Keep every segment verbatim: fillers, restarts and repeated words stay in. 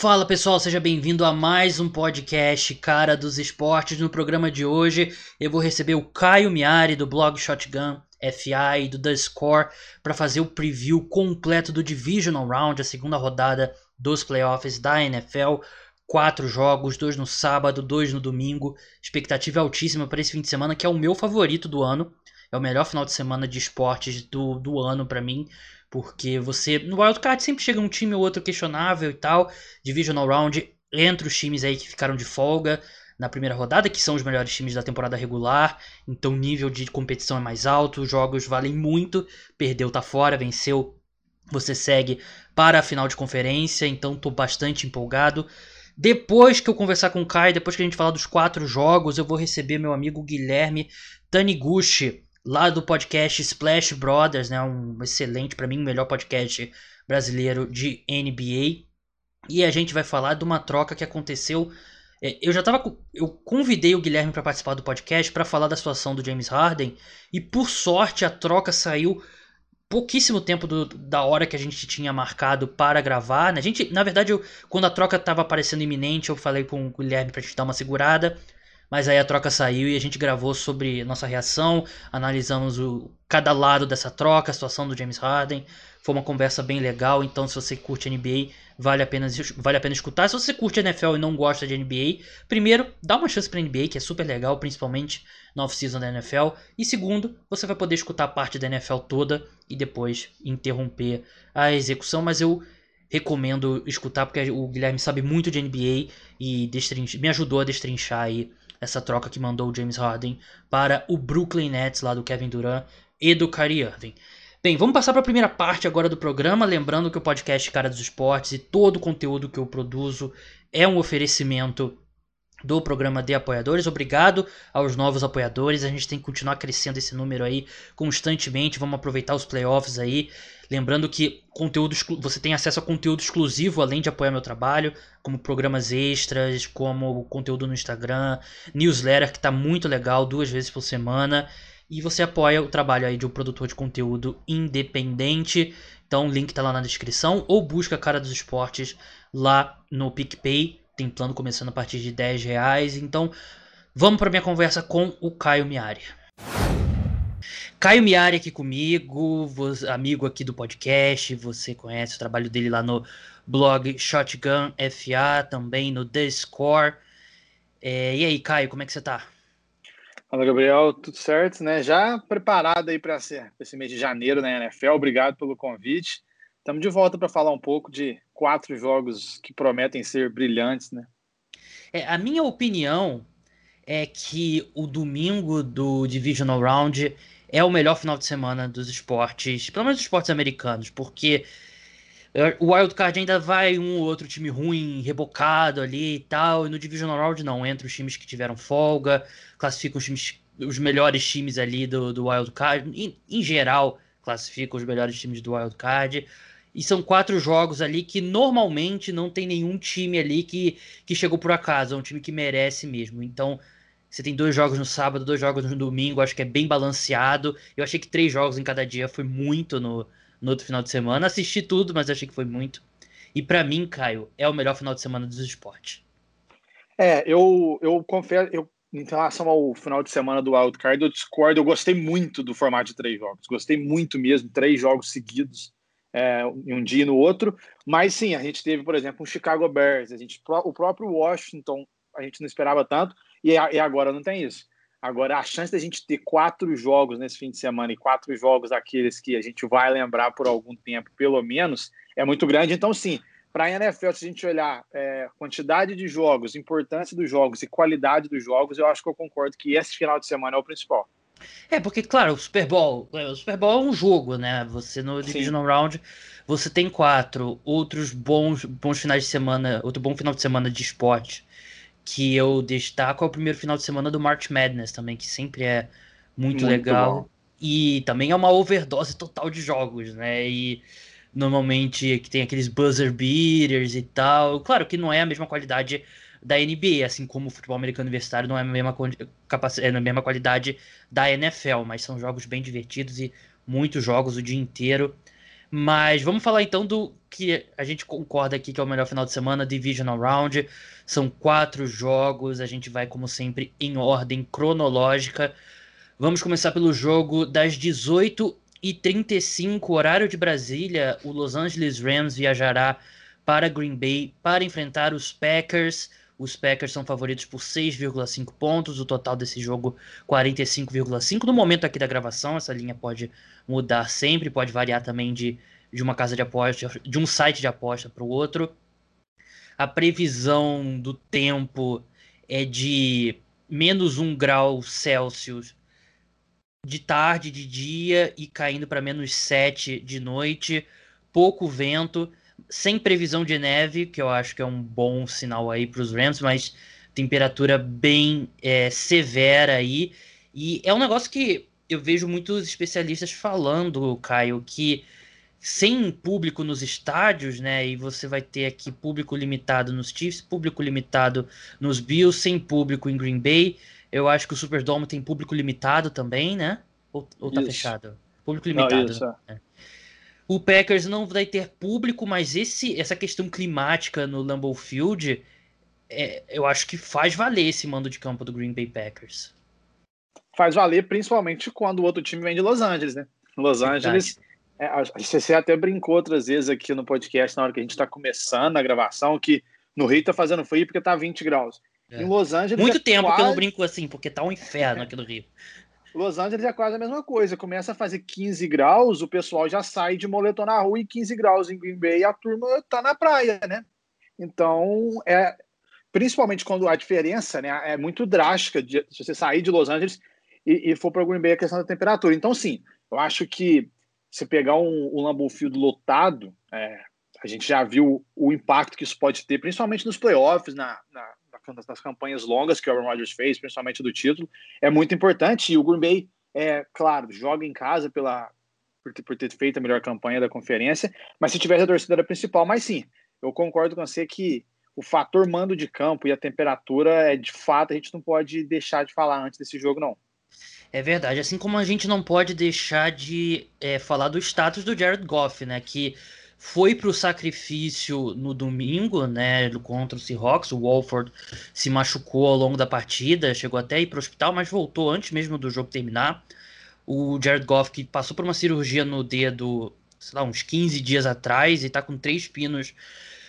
Fala pessoal, seja bem-vindo a mais um podcast Cara dos Esportes. No programa de hoje eu vou receber o Caio Miari do blog Shotgun F I e do The Score para fazer o preview completo do Divisional Round, a segunda rodada dos playoffs da N F L. Quatro jogos, dois no sábado, dois no domingo. Expectativa altíssima para esse fim de semana, que é o meu favorito do ano. É o melhor final de semana de esportes do, do ano para mim. Porque você, no wildcard sempre chega um time ou outro questionável e tal. Divisional Round, entre os times aí que ficaram de folga na primeira rodada, que são os melhores times da temporada regular. Então o nível de competição é mais alto, os jogos valem muito. Perdeu, tá fora, venceu, você segue para a final de conferência. Então tô bastante empolgado. Depois que eu conversar com o Kai, depois que a gente falar dos quatro jogos, eu vou receber meu amigo Guilherme Taniguchi, lá do podcast Splash Brothers, né? Um excelente, para mim, o melhor podcast brasileiro de N B A. E a gente vai falar de uma troca que aconteceu. Eu já tava, eu convidei o Guilherme para participar do podcast para falar da situação do James Harden e, por sorte, a troca saiu pouquíssimo tempo do, da hora que a gente tinha marcado para gravar. Né? A gente, na verdade, eu, quando a troca estava parecendo iminente, eu falei com o Guilherme para a gente dar uma segurada. Mas aí a troca saiu e a gente gravou sobre nossa reação, analisamos o, cada lado dessa troca, a situação do James Harden. Foi uma conversa bem legal, então se você curte N B A, vale a pena, vale a pena escutar. Se você curte N F L e não gosta de N B A, primeiro, dá uma chance para N B A, que é super legal, principalmente na off-season da N F L. E segundo, você vai poder escutar a parte da N F L toda e depois interromper a execução, mas eu recomendo escutar porque o Guilherme sabe muito de N B A e destrinch... me ajudou a destrinchar aí essa troca que mandou o James Harden para o Brooklyn Nets, lá do Kevin Durant e do Kyrie Irving. Bem, vamos passar para a primeira parte agora do programa, lembrando que o podcast Cara dos Esportes e todo o conteúdo que eu produzo é um oferecimento do programa de apoiadores. Obrigado aos novos apoiadores, a gente tem que continuar crescendo esse número aí constantemente, vamos aproveitar os playoffs aí. Lembrando que conteúdo, você tem acesso a conteúdo exclusivo, além de apoiar meu trabalho, como programas extras, como conteúdo no Instagram, newsletter que está muito legal, duas vezes por semana. E você apoia o trabalho aí de um produtor de conteúdo independente. Então o link está lá na descrição, ou busca Cara dos Esportes lá no PicPay. Tem plano começando a partir de dez reais. Então vamos para minha conversa com o Caio Miari. Caio Miari aqui comigo, amigo aqui do podcast, você conhece o trabalho dele lá no blog Shotgun F A, também no The Score. É, e aí, Caio, como é que você tá? Fala, Gabriel, tudo certo, né? Já preparado aí para esse, esse mês de janeiro na N F L, obrigado pelo convite. Estamos de volta para falar um pouco de quatro jogos que prometem ser brilhantes, né? É, a minha opinião é que o domingo do Divisional Round é o melhor final de semana dos esportes, pelo menos dos esportes americanos, porque o wildcard ainda vai um ou outro time ruim, rebocado ali e tal, e no Divisional Round não, entra os times que tiveram folga, classificam os, times, os melhores times ali do, do wildcard, em, em geral classificam os melhores times do wildcard, e são quatro jogos ali que normalmente não tem nenhum time ali que, que chegou por acaso, é um time que merece mesmo, então você tem dois jogos no sábado, dois jogos no domingo, acho que é bem balanceado. Eu achei que três jogos em cada dia foi muito no, no outro final de semana. Assisti tudo, mas achei que foi muito. E pra mim, Caio, é o melhor final de semana dos esportes. É, eu, eu confesso, eu, em relação ao final de semana do Wildcard, eu discordo, eu gostei muito do formato de três jogos. Gostei muito mesmo, três jogos seguidos, é, em um dia e no outro. Mas sim, a gente teve, por exemplo, um Chicago Bears, a gente, o próprio Washington, a gente não esperava tanto. E agora não tem isso. Agora, a chance da gente ter quatro jogos nesse fim de semana e quatro jogos aqueles que a gente vai lembrar por algum tempo, pelo menos, é muito grande. Então, sim, para a N F L, se a gente olhar é, quantidade de jogos, importância dos jogos e qualidade dos jogos, eu acho que eu concordo que esse final de semana é o principal. É, porque, claro, o Super Bowl, o Super Bowl é um jogo, né? Você no Divisional Round, você tem quatro outros bons, bons finais de semana, outro bom final de semana de esporte que eu destaco é o primeiro final de semana do March Madness também, que sempre é muito, muito legal. Bom. E também é uma overdose total de jogos, né? E normalmente que tem aqueles buzzer beaters e tal. Claro que não é a mesma qualidade da N B A, assim como o futebol americano universitário não é a mesma, capac... é a mesma qualidade da N F L, mas são jogos bem divertidos e muitos jogos o dia inteiro. Mas vamos falar então do que a gente concorda aqui que é o melhor final de semana, Divisional Round. São quatro jogos, a gente vai, como sempre, em ordem cronológica. Vamos começar pelo jogo das dezoito e trinta e cinco, horário de Brasília. O Los Angeles Rams viajará para Green Bay para enfrentar os Packers. Os Packers são favoritos por seis vírgula cinco pontos, o total desse jogo quarenta e cinco vírgula cinco. No momento aqui da gravação, essa linha pode mudar sempre, pode variar também de, de uma casa de aposta, de um site de aposta para o outro. A previsão do tempo é de menos um grau Celsius de tarde, de dia, e caindo para menos sete de noite, pouco vento. Sem previsão de neve, que eu acho que é um bom sinal aí para os Rams, mas temperatura bem é, severa aí. E é um negócio que eu vejo muitos especialistas falando, Caio, que sem público nos estádios, né, e você vai ter aqui público limitado nos Chiefs, público limitado nos Bills, sem público em Green Bay. Eu acho que o Superdome tem público limitado também, né? Ou, ou tá isso. Fechado? Público limitado. Não, isso, é. É. O Packers não vai ter público, mas esse, essa questão climática no Lambeau Field, é, eu acho que faz valer esse mando de campo do Green Bay Packers. Faz valer, principalmente quando o outro time vem de Los Angeles, né? Los Angeles, é, a C C até brincou outras vezes aqui no podcast, na hora que a gente está começando a gravação, que no Rio está fazendo frio porque está vinte graus. É. Em Los Angeles Muito é tempo quase... que eu não brinco assim, porque está um inferno aqui no Rio. Los Angeles é quase a mesma coisa, começa a fazer quinze graus, o pessoal já sai de moletom na rua e quinze graus em Green Bay, a turma tá na praia, né? Então, é, principalmente quando a diferença, né, é muito drástica, de, se você sair de Los Angeles e, e for para Green Bay, a questão da temperatura. Então, sim, eu acho que se pegar um, um Lambeau Field lotado, é, a gente já viu o impacto que isso pode ter, principalmente nos playoffs, na, na das campanhas longas que o Aaron Rodgers fez, principalmente do título, é muito importante. E o Green Bay, é claro, joga em casa pela, por, ter, por ter feito a melhor campanha da conferência, mas se tivesse a torcida era principal. Mas sim, eu concordo com você que o fator mando de campo e a temperatura é de fato, a gente não pode deixar de falar antes desse jogo, não. É verdade, assim como a gente não pode deixar de é, falar do status do Jared Goff, né, que foi para o sacrifício no domingo, né, contra o Seahawks. O Wolford se machucou ao longo da partida, chegou até a ir para o hospital, mas voltou antes mesmo do jogo terminar. O Jared Goff, que passou por uma cirurgia no dedo, sei lá, uns quinze dias atrás, e está com três pinos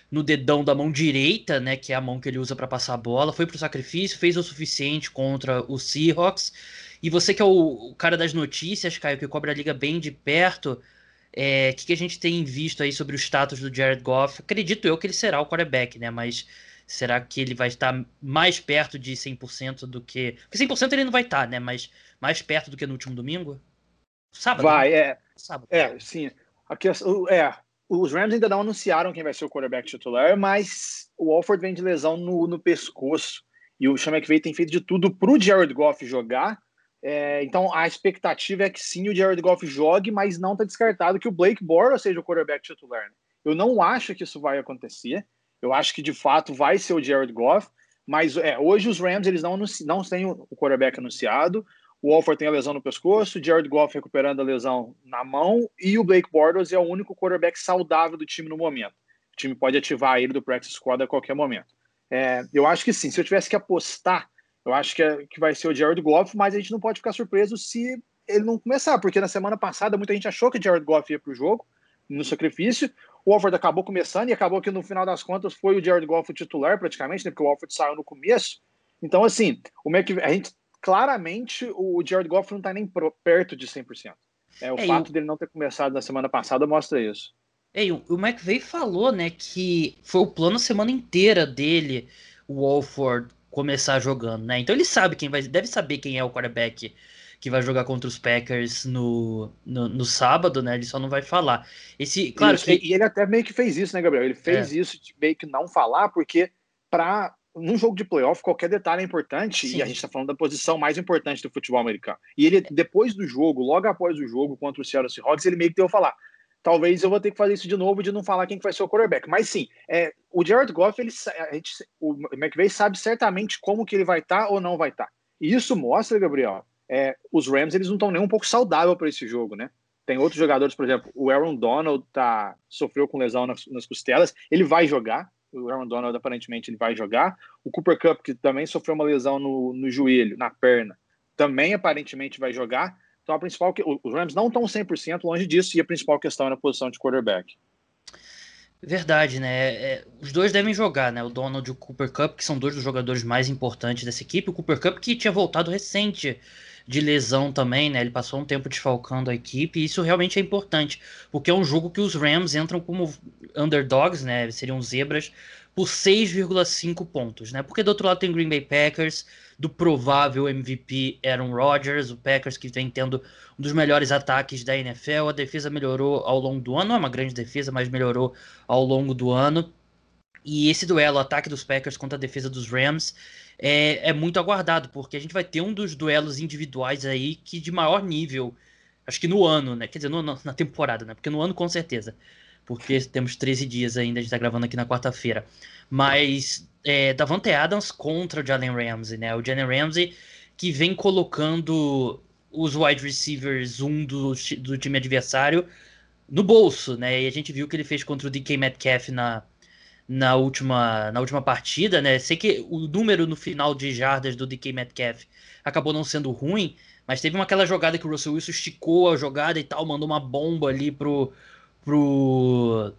no dedão da mão direita, né, que é a mão que ele usa para passar a bola, foi para o sacrifício, fez o suficiente contra o Seahawks. E você que é o cara das notícias, Caio, que cobre a liga bem de perto... O é, que, que a gente tem visto aí sobre o status do Jared Goff? Acredito eu que ele será o quarterback, né? Mas será que ele vai estar mais perto de cem por cento do que... Porque cem por cento ele não vai estar, né? Mas mais perto do que no último domingo? Sábado. Vai, né? é. Sábado. É, sim. Aqui, é, os Rams ainda não anunciaram quem vai ser o quarterback titular, mas o Wolford vem de lesão no, no pescoço. E o Sean McVay tem feito de tudo pro Jared Goff jogar. É, então a expectativa é que sim, o Jared Goff jogue, mas não está descartado que o Blake Bortles seja o quarterback titular, né? Eu não acho que isso vai acontecer, eu acho que de fato vai ser o Jared Goff, mas é, hoje os Rams eles não, não têm o quarterback anunciado, o Wolford tem a lesão no pescoço, o Jared Goff recuperando a lesão na mão, e o Blake Bortles é o único quarterback saudável do time no momento. O time pode ativar ele do practice squad a qualquer momento. É, eu acho que sim, se eu tivesse que apostar, eu acho que, é, que vai ser o Jared Goff, mas a gente não pode ficar surpreso se ele não começar, porque na semana passada muita gente achou que o Jared Goff ia para o jogo, no sacrifício. O Wolford acabou começando e acabou que no final das contas foi o Jared Goff o titular praticamente, né, porque o Wolford saiu no começo. Então, assim, o McVay, a gente, claramente o Jared Goff não está nem pro, perto de cem por cento. É, o é, fato eu... dele não ter começado na semana passada mostra isso. É, o McVay falou, né, que foi o plano a semana inteira dele, o Wolford, começar jogando, né? Então ele sabe quem vai, deve saber quem é o quarterback que vai jogar contra os Packers no, no, no sábado, né? Ele só não vai falar. Esse, claro isso, que... E ele até meio que fez isso, né, Gabriel? Ele fez é. isso de meio que não falar, porque para num jogo de playoff qualquer detalhe é importante. Sim. E a gente tá falando da posição mais importante do futebol americano. E ele, depois do jogo, logo após o jogo contra o Seattle Seahawks, ele meio que deu a falar: talvez eu vou ter que fazer isso de novo, de não falar quem que vai ser o quarterback. Mas sim, é, o Jared Goff, ele, a gente, o McVay sabe certamente como que ele vai estar tá ou não vai estar. Tá. E isso mostra, Gabriel, é, os Rams eles não estão nem um pouco saudáveis para esse jogo, né? Tem outros jogadores, por exemplo, o Aaron Donald tá, sofreu com lesão nas, nas costelas, ele vai jogar, o Aaron Donald aparentemente ele vai jogar, o Cooper Kupp, que também sofreu uma lesão no, no joelho, na perna, também aparentemente vai jogar. Então a principal, os Rams não estão cem por cento, longe disso, e a principal questão é na posição de quarterback. Verdade, né? É, os dois devem jogar, né? O Donald e o Cooper Kupp, que são dois dos jogadores mais importantes dessa equipe. O Cooper Kupp, que tinha voltado recente de lesão também, né? Ele passou um tempo desfalcando a equipe, e isso realmente é importante, porque é um jogo que os Rams entram como underdogs, né? Seriam zebras, por seis vírgula cinco pontos, né? Porque do outro lado tem o Green Bay Packers, do provável M V P Aaron Rodgers, o Packers que vem tendo um dos melhores ataques da N F L, a defesa melhorou ao longo do ano, não é uma grande defesa, mas melhorou ao longo do ano, e esse duelo, o ataque dos Packers contra a defesa dos Rams, é, é muito aguardado, porque a gente vai ter um dos duelos individuais aí que de maior nível, acho que no ano, né? Quer dizer, no, na temporada, né? Porque no ano com certeza, porque temos treze dias ainda, a gente está gravando aqui na quarta-feira. Mas é, Davante Adams contra o Jalen Ramsey, né? O Jalen Ramsey que vem colocando os wide receivers um do, do time adversário no bolso, né? E a gente viu o que ele fez contra o D K Metcalf na, na, última, na última partida, né? Sei que o número no final de jardas do D K Metcalf acabou não sendo ruim, mas teve uma, aquela jogada que o Russell Wilson esticou a jogada e tal, mandou uma bomba ali pro... pro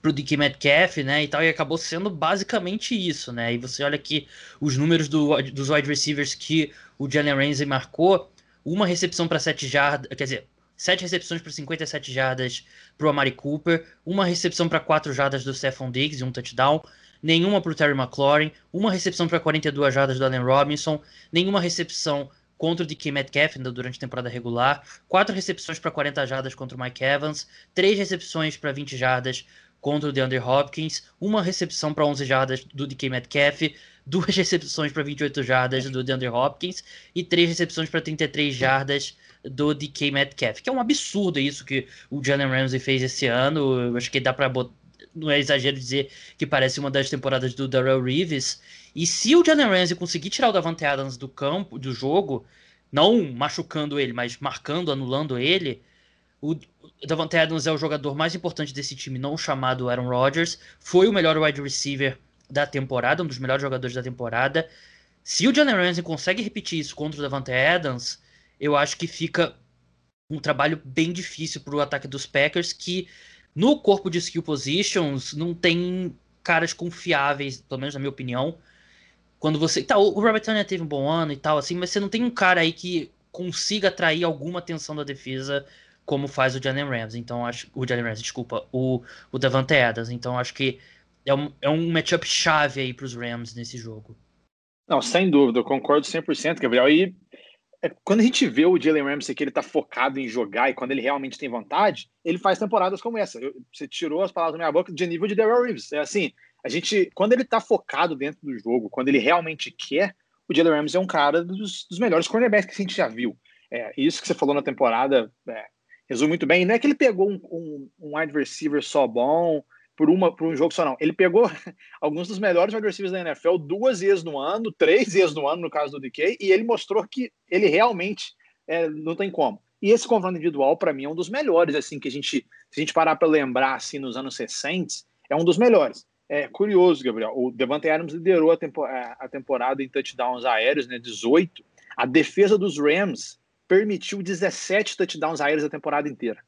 pro D K Metcalf, né, e tal, e acabou sendo basicamente isso, né, e você olha aqui os números do, dos wide receivers que o Jalen Ramsey marcou, uma recepção para sete jardas, quer dizer, sete recepções para cinquenta e sete jardas pro Amari Cooper, uma recepção para quatro jardas do Stephon Diggs e um touchdown, nenhuma pro Terry McLaurin, uma recepção para quarenta e duas jardas do Allen Robinson, nenhuma recepção contra o D K Metcalf ainda durante a temporada regular, quatro recepções para quarenta jardas contra o Mike Evans, três recepções para vinte jardas contra o DeAndre Hopkins, uma recepção para onze jardas do D K Metcalf, duas recepções para vinte e oito jardas do DeAndre Hopkins e três recepções para trinta e três jardas do D K Metcalf, que é um absurdo isso que o Jalen Ramsey fez esse ano. Eu acho que dá para botar, não é exagero dizer que parece uma das temporadas do Darrell Reeves. E se o Jalen Ramsey conseguir tirar o Davante Adams do campo, do jogo, não machucando ele, mas marcando, anulando ele, o Davante Adams é o jogador mais importante desse time não chamado Aaron Rodgers, foi o melhor wide receiver da temporada, um dos melhores jogadores da temporada. Se o Jalen Ramsey consegue repetir isso contra o Davante Adams, eu acho que fica um trabalho bem difícil para o ataque dos Packers, que no corpo de skill positions não tem caras confiáveis, pelo menos na minha opinião. Quando você, tá, o Robert Tanya teve um bom ano e tal, assim, mas você não tem um cara aí que consiga atrair alguma atenção da defesa como faz o Jalen Ramsey. Então acho o Jalen Ramsey, desculpa, o, o Davante Adams. Então acho que é um, é um matchup chave aí para os Rams nesse jogo. Não, sem dúvida, eu concordo cem por cento, Gabriel. E quando a gente vê o Jalen Ramsey que ele tá focado em jogar e quando ele realmente tem vontade, ele faz temporadas como essa. Eu, você tirou as palavras da minha boca de nível de Darrell Reeves. É assim, a gente, quando ele tá focado dentro do jogo, quando ele realmente quer, o Jalen Ramsey é um cara dos, dos melhores cornerbacks que a gente já viu. É, isso que você falou na temporada é, resume muito bem. Não é que ele pegou um, um, um wide receiver só bom por, uma, por um jogo só, não. Ele pegou alguns dos melhores wide receivers da N F L duas vezes no ano, três vezes no ano, no caso do D K, e ele mostrou que ele realmente é, não tem como. E esse confronto individual, para mim, é um dos melhores, assim, que a gente, se a gente parar para lembrar, assim, nos anos recentes, é um dos melhores. É curioso, Gabriel, o Davante Adams liderou a, tempo, a temporada em touchdowns aéreos, né, dezoito. A defesa dos Rams permitiu dezessete touchdowns aéreos a temporada inteira.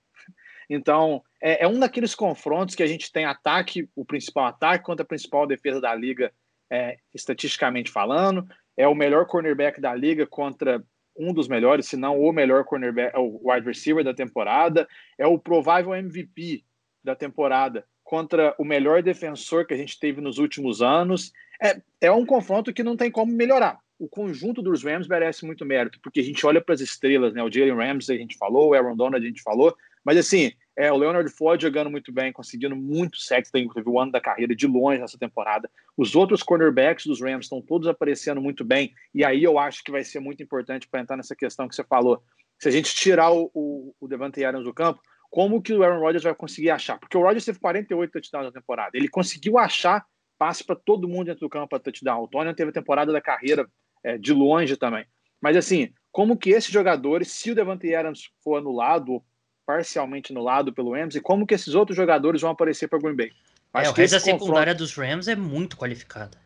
Então, é, é um daqueles confrontos que a gente tem ataque, o principal ataque, contra a principal defesa da liga, é, estatisticamente falando. É o melhor cornerback da liga contra um dos melhores, se não o melhor cornerback, o wide receiver da temporada. É o provável M V P da temporada contra o melhor defensor que a gente teve nos últimos anos. É, é um confronto que não tem como melhorar. O conjunto dos Rams merece muito mérito, porque a gente olha para as estrelas, né? O Jalen Ramsey a gente falou, o Aaron Donald a gente falou, mas assim, é, o Leonard Floyd jogando muito bem, conseguindo muito sexo, inclusive o ano da carreira de longe nessa temporada. Os outros cornerbacks dos Rams estão todos aparecendo muito bem, e aí eu acho que vai ser muito importante para entrar nessa questão que você falou. Se a gente tirar o, o, o Davante Adams do campo, como que o Aaron Rodgers vai conseguir achar? Porque o Rodgers teve quarenta e oito touchdowns na temporada. Ele conseguiu achar passe para todo mundo dentro do campo para touchdown. O Tony teve a temporada da carreira é, de longe também. Mas assim, como que esses jogadores, se o Davante Adams for anulado, parcialmente anulado pelo Rams, e como que esses outros jogadores vão aparecer para o Green Bay. Acho é, o que resto da confronto... secundária dos Rams é muito qualificada.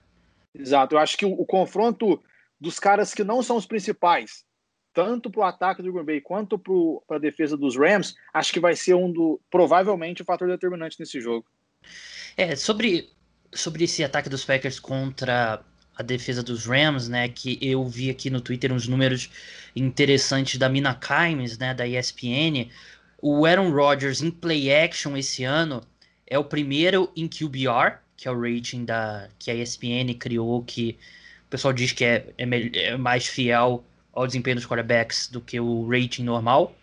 Exato, eu acho que o, o confronto dos caras que não são os principais, tanto para o ataque do Green Bay quanto para a defesa dos Rams, acho que vai ser um do, provavelmente o fator determinante nesse jogo. É, sobre, sobre esse ataque dos Packers contra a defesa dos Rams, né, que eu vi aqui no Twitter uns números interessantes da Mina Kimes, né, da E S P N, o Aaron Rodgers em play action esse ano é o primeiro em Q B R, que é o rating da, que a E S P N criou, que o pessoal diz que é, é, é mais fiel ao desempenho dos quarterbacks do que o rating normal.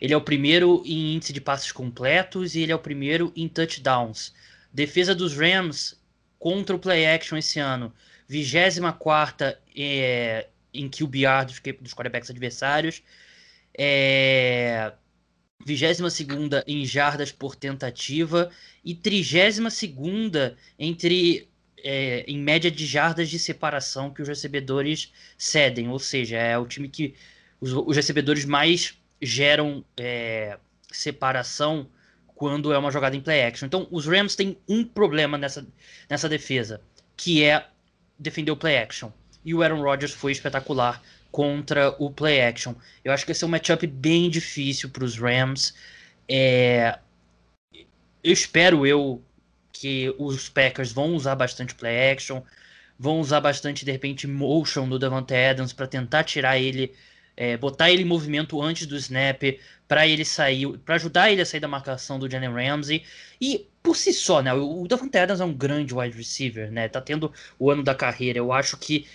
Ele é o primeiro em índice de passes completos e ele é o primeiro em touchdowns. Defesa dos Rams contra o play action esse ano, vigésima quarta é, em Q B R dos, dos quarterbacks adversários, é, vigésima segunda em jardas por tentativa e trigésima segunda entre, é, em média de jardas de separação que os recebedores cedem, ou seja, é o time que os, os recebedores mais geram é, separação quando é uma jogada em play action. Então os Rams têm um problema nessa, nessa defesa, que é defender o play action, e o Aaron Rodgers foi espetacular contra o play action. Eu acho que esse é um matchup bem difícil para os Rams. É... eu espero eu que os Packers vão usar bastante play action, vão usar bastante de repente motion do Davante Adams para tentar tirar ele, é, botar ele em movimento antes do snap para ele sair, para ajudar ele a sair da marcação do Jalen Ramsey. E por si só, né, o Davante Adams é um grande wide receiver, né, tá tendo o ano da carreira. Eu acho que,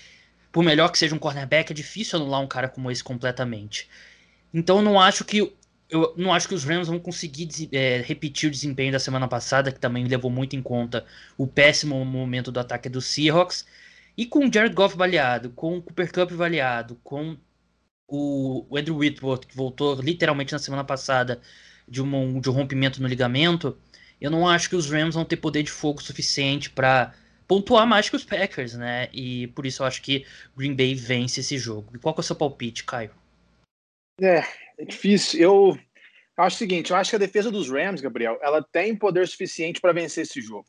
por melhor que seja um cornerback, é difícil anular um cara como esse completamente. Então eu não acho que eu não acho que os Rams vão conseguir é, repetir o desempenho da semana passada, que também levou muito em conta o péssimo momento do ataque do Seahawks. E com o Jared Goff baleado, com o Cooper Kupp baleado, com o Andrew Whitworth, que voltou literalmente na semana passada de, uma, de um rompimento no ligamento, eu não acho que os Rams vão ter poder de fogo suficiente para pontuar mais que os Packers, né? E por isso eu acho que Green Bay vence esse jogo. E qual que é o seu palpite, Caio? É, é difícil. Eu acho o seguinte, eu acho que a defesa dos Rams, Gabriel, ela tem poder suficiente para vencer esse jogo.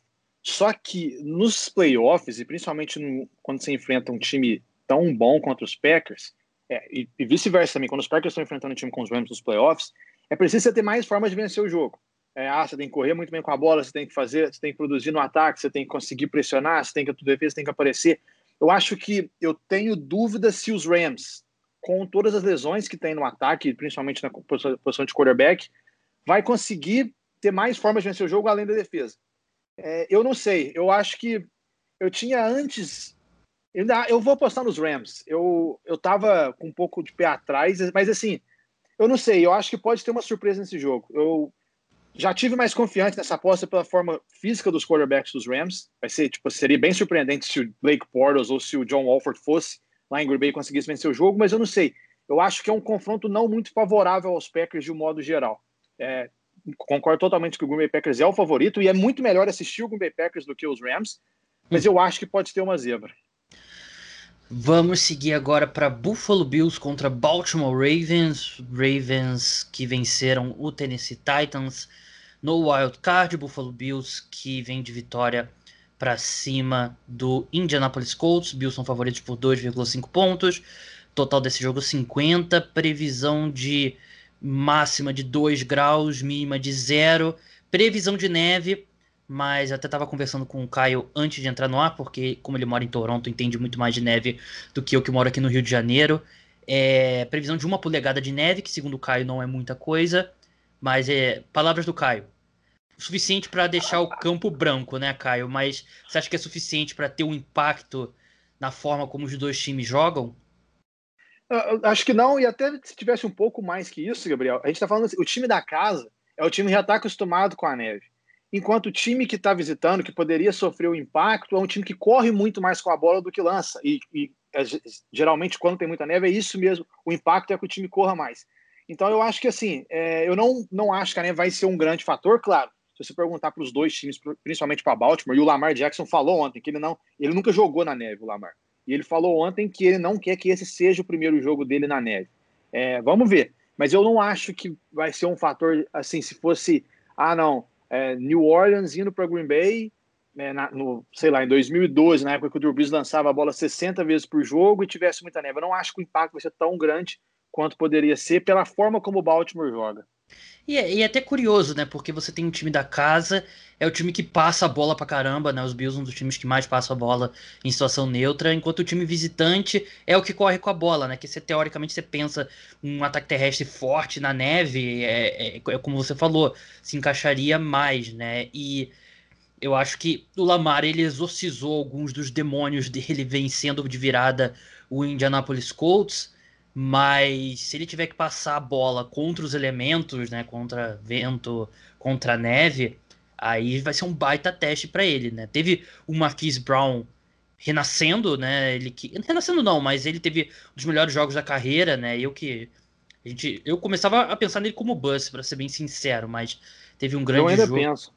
Só que nos playoffs, e principalmente no, quando você enfrenta um time tão bom contra os Packers, É, e, e vice-versa também, quando os Packers estão enfrentando o time com os Rams nos playoffs, é preciso você ter mais formas de vencer o jogo. É, ah, você tem que correr muito bem com a bola, você tem que fazer, você tem que produzir no ataque, você tem que conseguir pressionar, você tem que a tua defesa tem que aparecer. Eu acho que eu tenho dúvidas se os Rams, com todas as lesões que tem no ataque, principalmente na posição de quarterback, vai conseguir ter mais formas de vencer o jogo além da defesa. É, eu não sei, eu acho que eu tinha antes... Eu vou apostar nos Rams. Eu, eu tava com um pouco de pé atrás, mas assim, eu não sei, eu acho que pode ter uma surpresa nesse jogo. Eu já tive mais confiança nessa aposta pela forma física dos quarterbacks dos Rams. Vai ser, tipo, seria bem surpreendente se o Blake Bortles ou se o John Wolford fosse lá em Green Bay e conseguisse vencer o jogo, mas eu não sei. Eu acho que é um confronto não muito favorável aos Packers de um modo geral. É, concordo totalmente que o Green Bay Packers é o favorito e é muito melhor assistir o Green Bay Packers do que os Rams, mas eu acho que pode ter uma zebra. Vamos seguir agora para Buffalo Bills contra Baltimore Ravens. Ravens que venceram o Tennessee Titans no Wild Card. Buffalo Bills que vem de vitória para cima do Indianapolis Colts. Bills são favoritos por dois vírgula cinco pontos. Total desse jogo cinquenta. Previsão de máxima de dois graus, mínima de zero. Previsão de neve. Mas eu até estava conversando com o Caio antes de entrar no ar, porque como ele mora em Toronto, entende muito mais de neve do que eu que moro aqui no Rio de Janeiro. É, previsão de uma polegada de neve, que segundo o Caio não é muita coisa, mas é palavras do Caio. Suficiente para deixar o campo branco, né, Caio? Mas você acha que é suficiente para ter um impacto na forma como os dois times jogam? Eu acho que não, e até se tivesse um pouco mais que isso, Gabriel. A gente está falando assim, o time da casa é o time que já está acostumado com a neve. Enquanto o time que está visitando, que poderia sofrer o impacto, é um time que corre muito mais com a bola do que lança. E, e é, geralmente, quando tem muita neve, é isso mesmo. O impacto é que o time corra mais. Então, eu acho que assim, é, eu não, não acho que a neve vai ser um grande fator, claro. Se você perguntar para os dois times, principalmente para Baltimore, e o Lamar Jackson falou ontem que ele, não, ele nunca jogou na neve, o Lamar. E ele falou ontem que ele não quer que esse seja o primeiro jogo dele na neve. É, vamos ver. Mas eu não acho que vai ser um fator, assim, se fosse, ah, não, é, New Orleans indo para Green Bay, é, na, no, sei lá, em dois mil e doze, na época que o Drew Brees lançava a bola sessenta vezes por jogo e tivesse muita neve. Eu não acho que o impacto vai ser tão grande quanto poderia ser pela forma como o Baltimore joga. E é, e é até curioso, né, porque você tem um time da casa, é o time que passa a bola pra caramba, né, os Bills são um dos times que mais passa a bola em situação neutra, enquanto o time visitante é o que corre com a bola, né, que você, teoricamente você pensa um ataque terrestre forte na neve, é, é, é como você falou, se encaixaria mais, né, e eu acho que o Lamar, ele exorcizou alguns dos demônios dele vencendo de virada o Indianapolis Colts. Mas se ele tiver que passar a bola contra os elementos, né, contra vento, contra neve, aí vai ser um baita teste para ele, né? Teve o Marquise Brown renascendo, né? Ele que renascendo não, mas ele teve um dos melhores jogos da carreira, né? Eu que a gente, eu começava a pensar nele como bust, para ser bem sincero, mas teve um grande eu ainda jogo. Penso.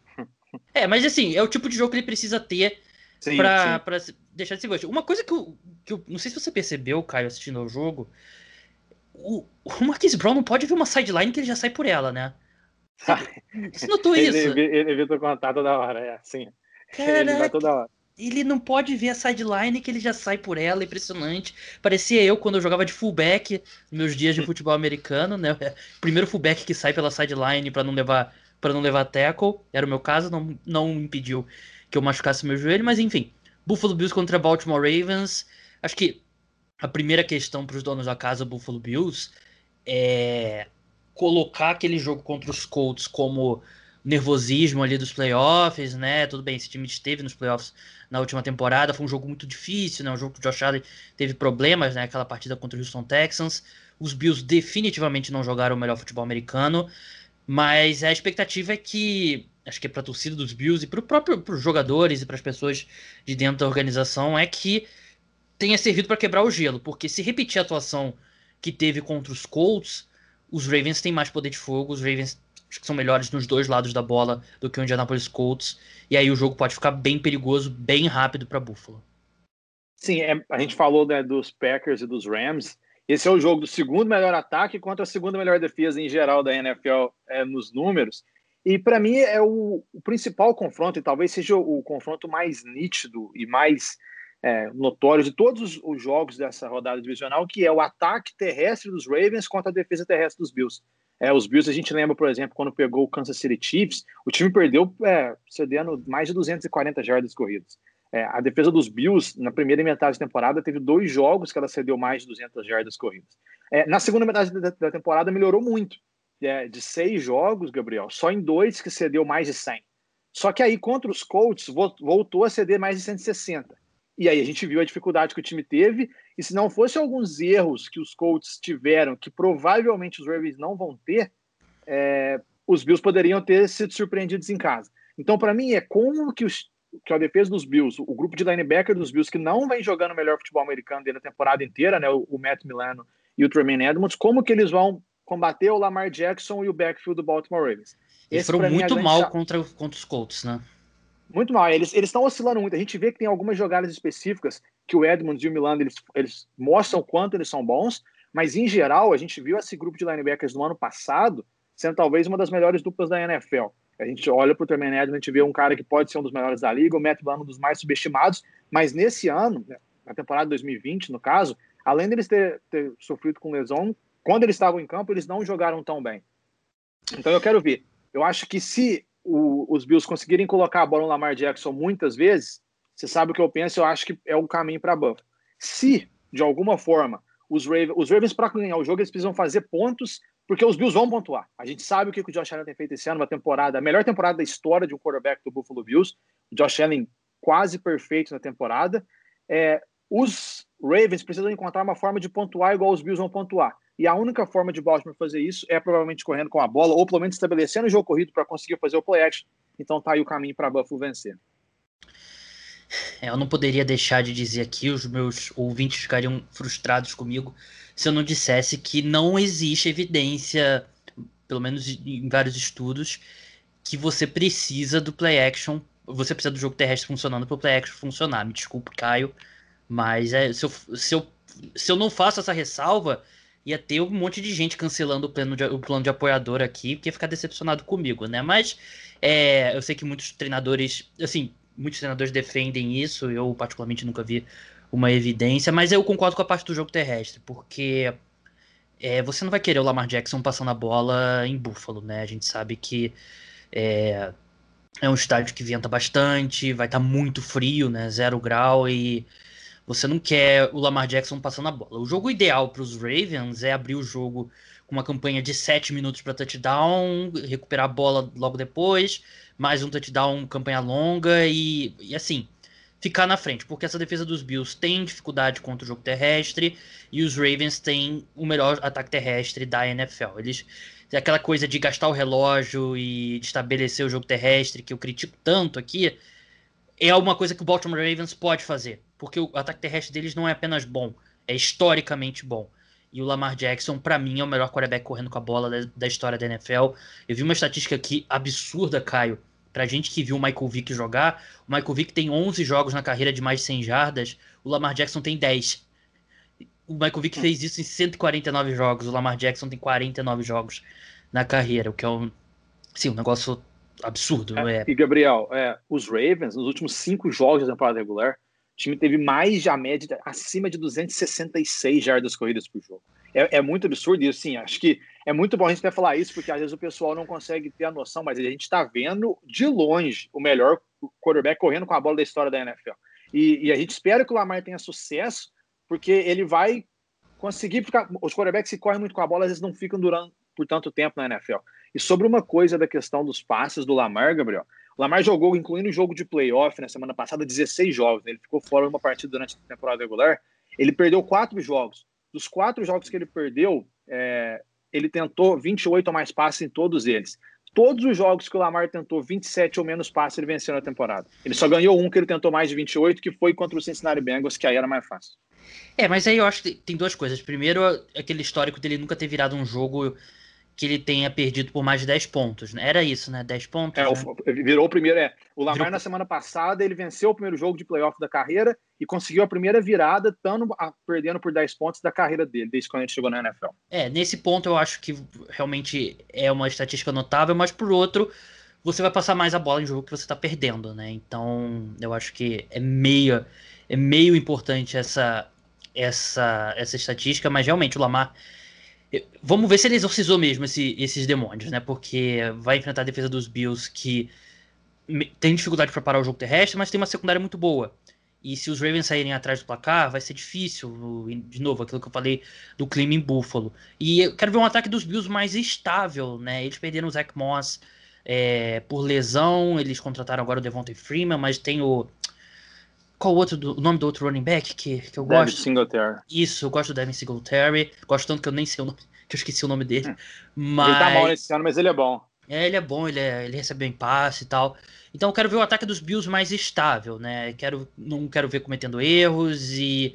É, mas assim, é o tipo de jogo que ele precisa ter para deixar de ser bust. Uma coisa que eu, que eu não sei se você percebeu, Caio, assistindo ao jogo, O, o Marquise Brown não pode ver uma sideline que ele já sai por ela, né? Você notou ele, isso? Ele, ele evita contato toda hora, é assim. Caraca, ele vai toda hora. Ele não pode ver a sideline que ele já sai por ela, impressionante. Parecia eu quando eu jogava de fullback nos meus dias de futebol americano, né? Primeiro fullback que sai pela sideline para não levar para não levar tackle, era o meu caso, não, não impediu que eu machucasse meu joelho, mas enfim. Buffalo Bills contra Baltimore Ravens, acho que a primeira questão para os donos da casa, Buffalo Bills, é colocar aquele jogo contra os Colts como nervosismo ali dos playoffs, né? Tudo bem, esse time esteve nos playoffs na última temporada, foi um jogo muito difícil, né? Um jogo que o Josh Allen teve problemas, né? Aquela partida contra o Houston Texans. Os Bills definitivamente não jogaram o melhor futebol americano, mas a expectativa é que, acho que é para a torcida dos Bills e para os jogadores e para as pessoas de dentro da organização, é que tenha servido para quebrar o gelo, porque se repetir a atuação que teve contra os Colts, os Ravens têm mais poder de fogo, os Ravens são melhores nos dois lados da bola do que o Indianapolis Colts, e aí o jogo pode ficar bem perigoso, bem rápido para Buffalo. Sim, é, a gente falou, né, dos Packers e dos Rams, esse é o jogo do segundo melhor ataque contra a segunda melhor defesa em geral da N F L, é, nos números, e para mim é o, o principal confronto, e talvez seja o, o confronto mais nítido e mais É, notório de todos os, os jogos dessa rodada divisional, que é o ataque terrestre dos Ravens contra a defesa terrestre dos Bills. É, os Bills, a gente lembra, por exemplo, quando pegou o Kansas City Chiefs, o time perdeu é, cedendo mais de duzentas e quarenta jardas corridas. É, a defesa dos Bills, na primeira metade da temporada, teve dois jogos que ela cedeu mais de duzentas jardas corridas. É, na segunda metade da, da temporada, melhorou muito. É, de seis jogos, Gabriel, só em dois que cedeu mais de cem. Só que aí, contra os Colts, voltou a ceder mais de cento e sessenta. E aí a gente viu a dificuldade que o time teve, e se não fosse alguns erros que os Colts tiveram, que provavelmente os Ravens não vão ter, é, os Bills poderiam ter sido surpreendidos em casa. Então, para mim, é como que, os, que a defesa dos Bills, o grupo de linebacker dos Bills, que não vem jogando o melhor futebol americano desde a temporada inteira, né, o, o Matt Milano e o Tremaine Edmonds, como que eles vão combater o Lamar Jackson e o backfield do Baltimore Ravens? Eles foram muito mal contra, contra os Colts, né? Muito mal, eles estão oscilando muito. A gente vê que tem algumas jogadas específicas que o Edmonds e o Milano, eles, eles mostram o quanto eles são bons, mas em geral a gente viu esse grupo de linebackers no ano passado sendo talvez uma das melhores duplas da N F L. A gente olha para o Tremaine Edmonds, a gente vê um cara que pode ser um dos melhores da liga, o Matt Milano um dos mais subestimados, mas nesse ano, na temporada de dois mil e vinte no caso, além deles ter, ter sofrido com lesão, quando eles estavam em campo eles não jogaram tão bem. Então eu quero ver, eu acho que se O, os Bills conseguirem colocar a bola no Lamar Jackson muitas vezes, você sabe o que eu penso, eu acho que é o caminho para Buffalo. Se, de alguma forma, os Ravens, os Ravens para ganhar o jogo, eles precisam fazer pontos, porque os Bills vão pontuar. A gente sabe o que o Josh Allen tem feito esse ano, uma temporada, a melhor temporada da história de um quarterback do Buffalo Bills, o Josh Allen quase perfeito na temporada. É, os Ravens precisam encontrar uma forma de pontuar igual os Bills vão pontuar. E a única forma de Baltimore fazer isso é provavelmente correndo com a bola, ou pelo menos estabelecendo o jogo corrido para conseguir fazer o play-action. Então tá aí o caminho para Buffalo vencer. É, eu não poderia deixar de dizer aqui, os meus ouvintes ficariam frustrados comigo se eu não dissesse que não existe evidência, pelo menos em vários estudos, que você precisa do play-action, você precisa do jogo terrestre funcionando para o play-action funcionar. Me desculpe, Caio, mas é, se, eu, se, eu, se eu não faço essa ressalva, ia ter um monte de gente cancelando o plano de, o plano de apoiador aqui, porque ia ficar decepcionado comigo, né? Mas é, eu sei que muitos treinadores, assim, muitos treinadores defendem isso, eu particularmente nunca vi uma evidência, mas eu concordo com a parte do jogo terrestre, porque é, você não vai querer o Lamar Jackson passando a bola em Buffalo, né? A gente sabe que é, é um estádio que venta bastante, vai estar tá muito frio, né? Zero grau e... Você não quer o Lamar Jackson passando a bola. O jogo ideal para os Ravens é abrir o jogo com uma campanha de sete minutos para touchdown, recuperar a bola logo depois, mais um touchdown, campanha longa e, e assim, ficar na frente. Porque essa defesa dos Bills tem dificuldade contra o jogo terrestre e os Ravens têm o melhor ataque terrestre da N F L. Eles têm aquela coisa de gastar o relógio e de estabelecer o jogo terrestre, que eu critico tanto aqui, é uma coisa que o Baltimore Ravens pode fazer. Porque o ataque terrestre deles não é apenas bom, é historicamente bom. E o Lamar Jackson, pra mim, é o melhor quarterback correndo com a bola da, da história da N F L. Eu vi uma estatística aqui absurda, Caio. Pra gente que viu o Michael Vick jogar, o Michael Vick tem onze jogos na carreira de mais de cem jardas, o Lamar Jackson tem dez. O Michael Vick fez isso em cento e quarenta e nove jogos, o Lamar Jackson tem quarenta e nove jogos na carreira, o que é um, sim, um negócio absurdo. É, é. E, Gabriel, é, os Ravens, nos últimos cinco jogos da temporada regular, o time teve mais, a média, acima de duzentas e sessenta e seis jardas corridas por jogo. É, é muito absurdo isso, sim. Acho que é muito bom a gente até falar isso, porque às vezes o pessoal não consegue ter a noção, mas a gente está vendo de longe o melhor quarterback correndo com a bola da história da N F L. E, e a gente espera que o Lamar tenha sucesso, porque ele vai conseguir ficar... Os quarterbacks que correm muito com a bola, às vezes não ficam durando por tanto tempo na N F L. E sobre uma coisa da questão dos passes do Lamar, Gabriel... O Lamar jogou, incluindo o jogo de playoff na semana passada, dezesseis jogos. Ele ficou fora de uma partida durante a temporada regular. Ele perdeu quatro jogos. Dos quatro jogos que ele perdeu, é, ele tentou vinte e oito ou mais passes em todos eles. Todos os jogos que o Lamar tentou vinte e sete ou menos passes, ele venceu na temporada. Ele só ganhou um que ele tentou mais de vinte e oito, que foi contra o Cincinnati Bengals, que aí era mais fácil. É, mas aí eu acho que tem duas coisas. Primeiro, aquele histórico dele nunca ter virado um jogo... que ele tenha perdido por mais de dez pontos, né? Era isso, né? dez pontos. É, né? O, virou o primeiro, é. O Lamar, virou... na semana passada, ele venceu o primeiro jogo de playoff da carreira e conseguiu a primeira virada, estando perdendo por dez pontos da carreira dele, desde quando ele chegou na N F L. É, nesse ponto eu acho que realmente é uma estatística notável, mas por outro, você vai passar mais a bola em jogo que você está perdendo, né? Então, eu acho que é meio, é meio importante essa, essa, essa estatística, mas realmente o Lamar... Vamos ver se ele exorcizou mesmo esse, esses demônios, né? Porque vai enfrentar a defesa dos Bills que tem dificuldade para parar o jogo terrestre, mas tem uma secundária muito boa. E se os Ravens saírem atrás do placar, vai ser difícil. De novo, aquilo que eu falei do clima em Buffalo. E eu quero ver um ataque dos Bills mais estável, né? Eles perderam o Zach Moss é, por lesão, eles contrataram agora o Devontae Freeman, mas tem o... Qual o, outro, o nome do outro running back que, que eu gosto? Devin Singletary. Isso, eu gosto do Devin Singletary. Gosto tanto que eu nem sei o nome, que eu esqueci o nome dele. É. Mas... Ele tá mal nesse ano, mas ele é bom. É, ele é bom, ele, é, ele recebe bem passe e tal. Então eu quero ver o ataque dos Bills mais estável, né? Quero, não quero ver cometendo erros e...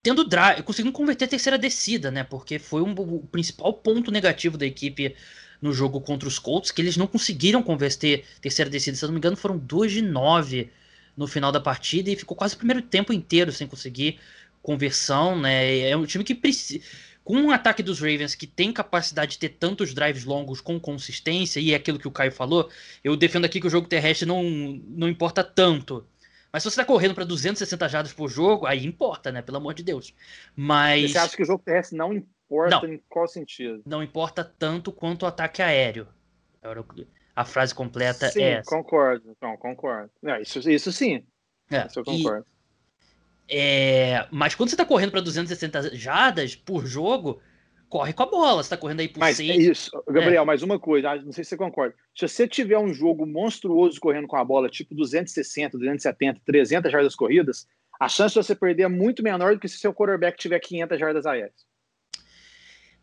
Tendo drive, conseguindo converter a terceira descida, né? Porque foi um, o principal ponto negativo da equipe no jogo contra os Colts, que eles não conseguiram converter a terceira descida. Se eu não me engano, foram dois de nove... no final da partida, e ficou quase o primeiro tempo inteiro sem conseguir conversão, né? É um time que precisa... Com um ataque dos Ravens que tem capacidade de ter tantos drives longos com consistência, e é aquilo que o Caio falou, eu defendo aqui que o jogo terrestre não, não importa tanto. Mas se você tá correndo para duzentas e sessenta jardas por jogo, aí importa, né? Pelo amor de Deus. Mas... Você acha que o jogo terrestre não importa não, em qual sentido? Não importa tanto quanto o ataque aéreo. Agora eu... A frase completa sim, é essa. Concordo, então, concordo. É, isso, isso sim, é, isso eu concordo. E, é, mas quando você tá correndo para duzentas e sessenta jardas por jogo, corre com a bola. Você tá correndo aí por mas seis. É isso, Gabriel, é. Mais uma coisa, não sei se você concorda. Se você tiver um jogo monstruoso correndo com a bola, tipo duzentas e sessenta, duzentas e setenta, trezentas jardas corridas, a chance de você perder é muito menor do que se seu quarterback tiver quinhentas jardas aéreas.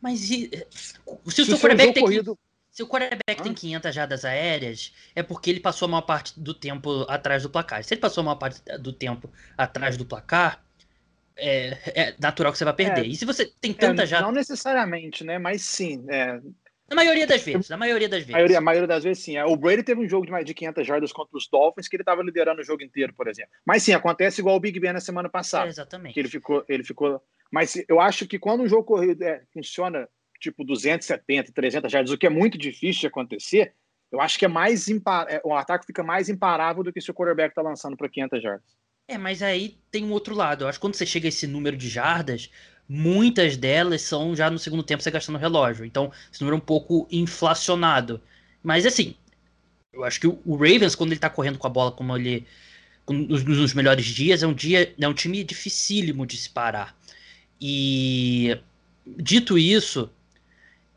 Mas e, se o se seu quarterback tem corrido... que... Se o quarterback ah. tem quinhentas jardas aéreas, é porque ele passou a maior parte do tempo atrás do placar. Se ele passou a maior parte do tempo atrás do placar, é, é natural que você vai perder. É, e se você tem tantas é, jardas... Não necessariamente, né? Mas sim. É... Na maioria das vezes. Na maioria das vezes. A maioria, a maioria das vezes, sim. O Brady teve um jogo de mais de quinhentas jardas contra os Dolphins, que ele estava liderando o jogo inteiro, por exemplo. Mas sim, acontece igual o Big Ben na semana passada. É, exatamente. Que ele ficou... Ele ficou... Mas eu acho que quando um jogo corrido é, funciona tipo duzentas e setenta, trezentas jardas, o que é muito difícil de acontecer, eu acho que é mais impar... o ataque fica mais imparável do que se o quarterback está lançando para quinhentas jardas. É, mas aí tem um outro lado. Eu acho que quando você chega a esse número de jardas, muitas delas são já no segundo tempo você gastando o relógio. Então, esse número é um pouco inflacionado. Mas assim, eu acho que o Ravens, quando ele está correndo com a bola como ele nos, nos melhores dias, é um, dia, é um time dificílimo de se parar. E dito isso,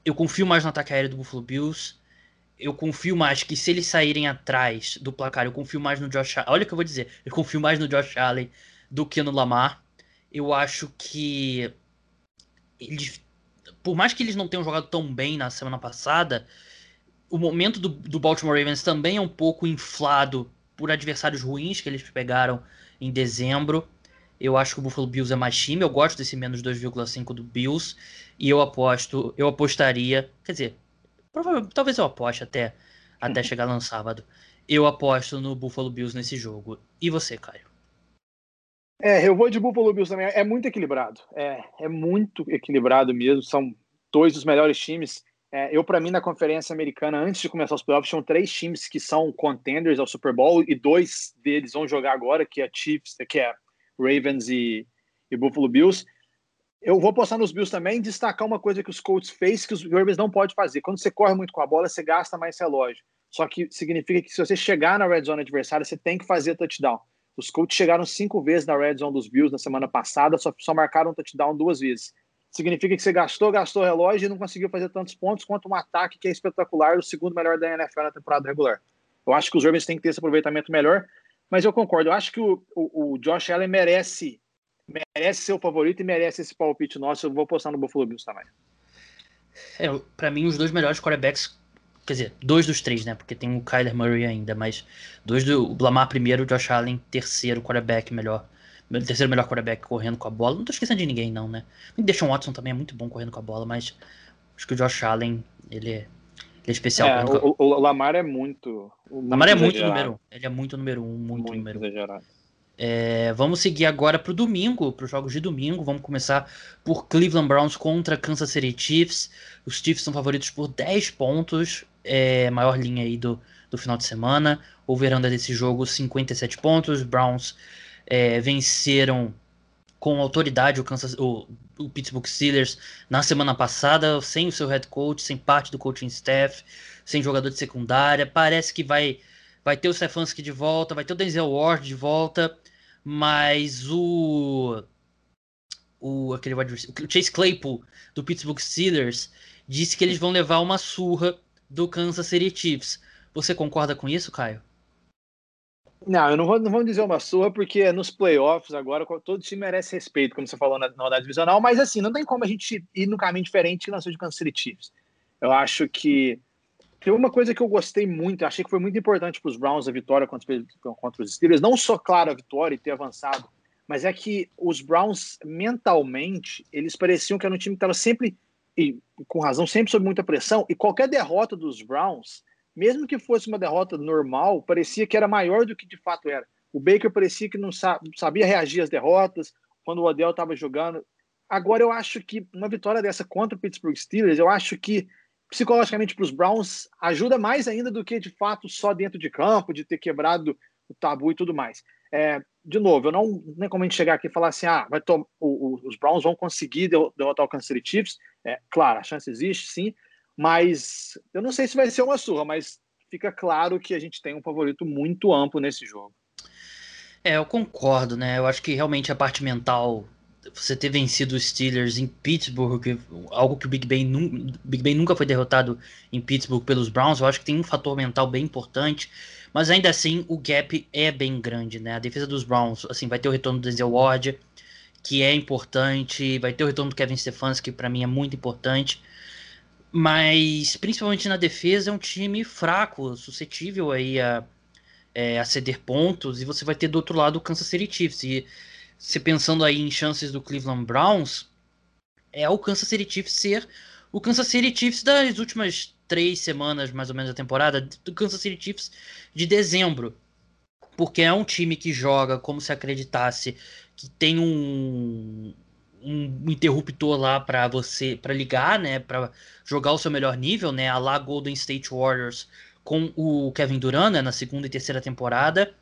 eu confio mais no ataque aéreo do Buffalo Bills. Eu confio mais que se eles saírem atrás do placar, eu confio mais no Josh Allen. Olha o que eu vou dizer. Eu confio mais no Josh Allen do que no Lamar. Eu acho que eles, por mais que eles não tenham jogado tão bem na semana passada, o momento do, do Baltimore Ravens também é um pouco inflado por adversários ruins que eles pegaram em dezembro. Eu acho que o Buffalo Bills é mais time. Eu gosto desse menos dois vírgula cinco do Bills. E eu aposto, eu apostaria... Quer dizer... Provavelmente, talvez eu aposte até, até chegar lá no sábado. Eu aposto no Buffalo Bills nesse jogo. E você, Caio? É, eu vou de Buffalo Bills também. É muito equilibrado. É, é muito equilibrado mesmo. São dois dos melhores times. É, eu, pra mim, na Conferência Americana, antes de começar os playoffs, tinham três times que são contenders ao Super Bowl e dois deles vão jogar agora, que é Chiefs, que é Ravens e, e Buffalo Bills. Eu vou postar nos Bills também e destacar uma coisa que os Colts fez que os Ravens não pode fazer. Quando você corre muito com a bola, você gasta mais relógio. Só que significa que se você chegar na red zone adversária, você tem que fazer touchdown. Os Colts chegaram cinco vezes na red zone dos Bills na semana passada, só, só marcaram touchdown duas vezes. Significa que você gastou, gastou relógio e não conseguiu fazer tantos pontos quanto um ataque que é espetacular, o segundo melhor da N F L na temporada regular. Eu acho que os Ravens têm que ter esse aproveitamento melhor, mas eu concordo. Eu acho que o, o, o Josh Allen merece... Merece ser o favorito e merece esse palpite nosso. Eu vou postar no Buffalo Bills também. É, pra mim, os dois melhores quarterbacks... Quer dizer, dois dos três, né? Porque tem o Kyler Murray ainda, mas... Dois do o Lamar primeiro, o Josh Allen terceiro quarterback melhor. Terceiro melhor quarterback correndo com a bola. Não tô esquecendo de ninguém, não, né? O Deshaun Watson também é muito bom correndo com a bola, mas... Acho que o Josh Allen, ele, ele é especial. É, o, o, o Lamar é muito... O Lamar muito é muito exagerado. Número um. Ele é muito número um, muito, muito número um. Exagerado. É, vamos seguir agora para o domingo, para os jogos de domingo. Vamos começar por Cleveland Browns contra Kansas City Chiefs. Os Chiefs são favoritos por dez pontos, é, maior linha aí do, do final de semana. Over-under desse jogo, cinquenta e sete pontos. Os Browns é, venceram com autoridade o, Kansas, o, o Pittsburgh Steelers na semana passada, sem o seu head coach, sem parte do coaching staff, sem jogador de secundária. Parece que vai, vai ter o Stefanski de volta, vai ter o Denzel Ward de volta. Mas o, o, aquele, o Chase Claypool do Pittsburgh Steelers disse que eles vão levar uma surra do Kansas City Chiefs. Você concorda com isso, Caio? Não, eu não vou, não vou dizer uma surra, porque nos playoffs agora todo time merece respeito, como você falou na, na rodada divisional. Mas assim, não tem como a gente ir no caminho diferente que lançou de Kansas City Chiefs. Eu acho que tem uma coisa que eu gostei muito, achei que foi muito importante para os Browns a vitória contra, contra os Steelers, não só, claro, a vitória e ter avançado, mas é que os Browns, mentalmente, eles pareciam que era um time que estava sempre, e com razão, sempre sob muita pressão, e qualquer derrota dos Browns, mesmo que fosse uma derrota normal, parecia que era maior do que de fato era. O Baker parecia que não sabia reagir às derrotas, quando o Odell estava jogando. Agora eu acho que uma vitória dessa contra o Pittsburgh Steelers, eu acho que psicologicamente para os Browns ajuda mais ainda do que de fato só dentro de campo, de ter quebrado o tabu e tudo mais. É, de novo, eu não nem como a gente chegar aqui e falar assim, ah, vai to- o, o, os Browns vão conseguir derrotar o Kansas City Chiefs. É, claro, a chance existe, sim, mas eu não sei se vai ser uma surra, mas fica claro que a gente tem um favorito muito amplo nesse jogo. É, eu concordo, né? Eu acho que realmente a parte mental... Você ter vencido os Steelers em Pittsburgh, algo que o Big Ben, nu- Big Ben nunca foi derrotado em Pittsburgh pelos Browns, eu acho que tem um fator mental bem importante, mas ainda assim o gap é bem grande, né? A defesa dos Browns, assim, vai ter o retorno do Denzel Ward, que é importante, vai ter o retorno do Kevin Stefanski, que para mim é muito importante, mas principalmente na defesa é um time fraco, suscetível aí a, é, a ceder pontos, e você vai ter do outro lado o Kansas City Chiefs, e você pensando aí em chances do Cleveland Browns, é o Kansas City Chiefs ser o Kansas City Chiefs das últimas três semanas, mais ou menos, da temporada, do Kansas City Chiefs de dezembro. Porque é um time que joga como se acreditasse que tem um, um interruptor lá para você, para ligar, né, para jogar o seu melhor nível, né, a lá Golden State Warriors com o Kevin Durant, né, na segunda e terceira temporada.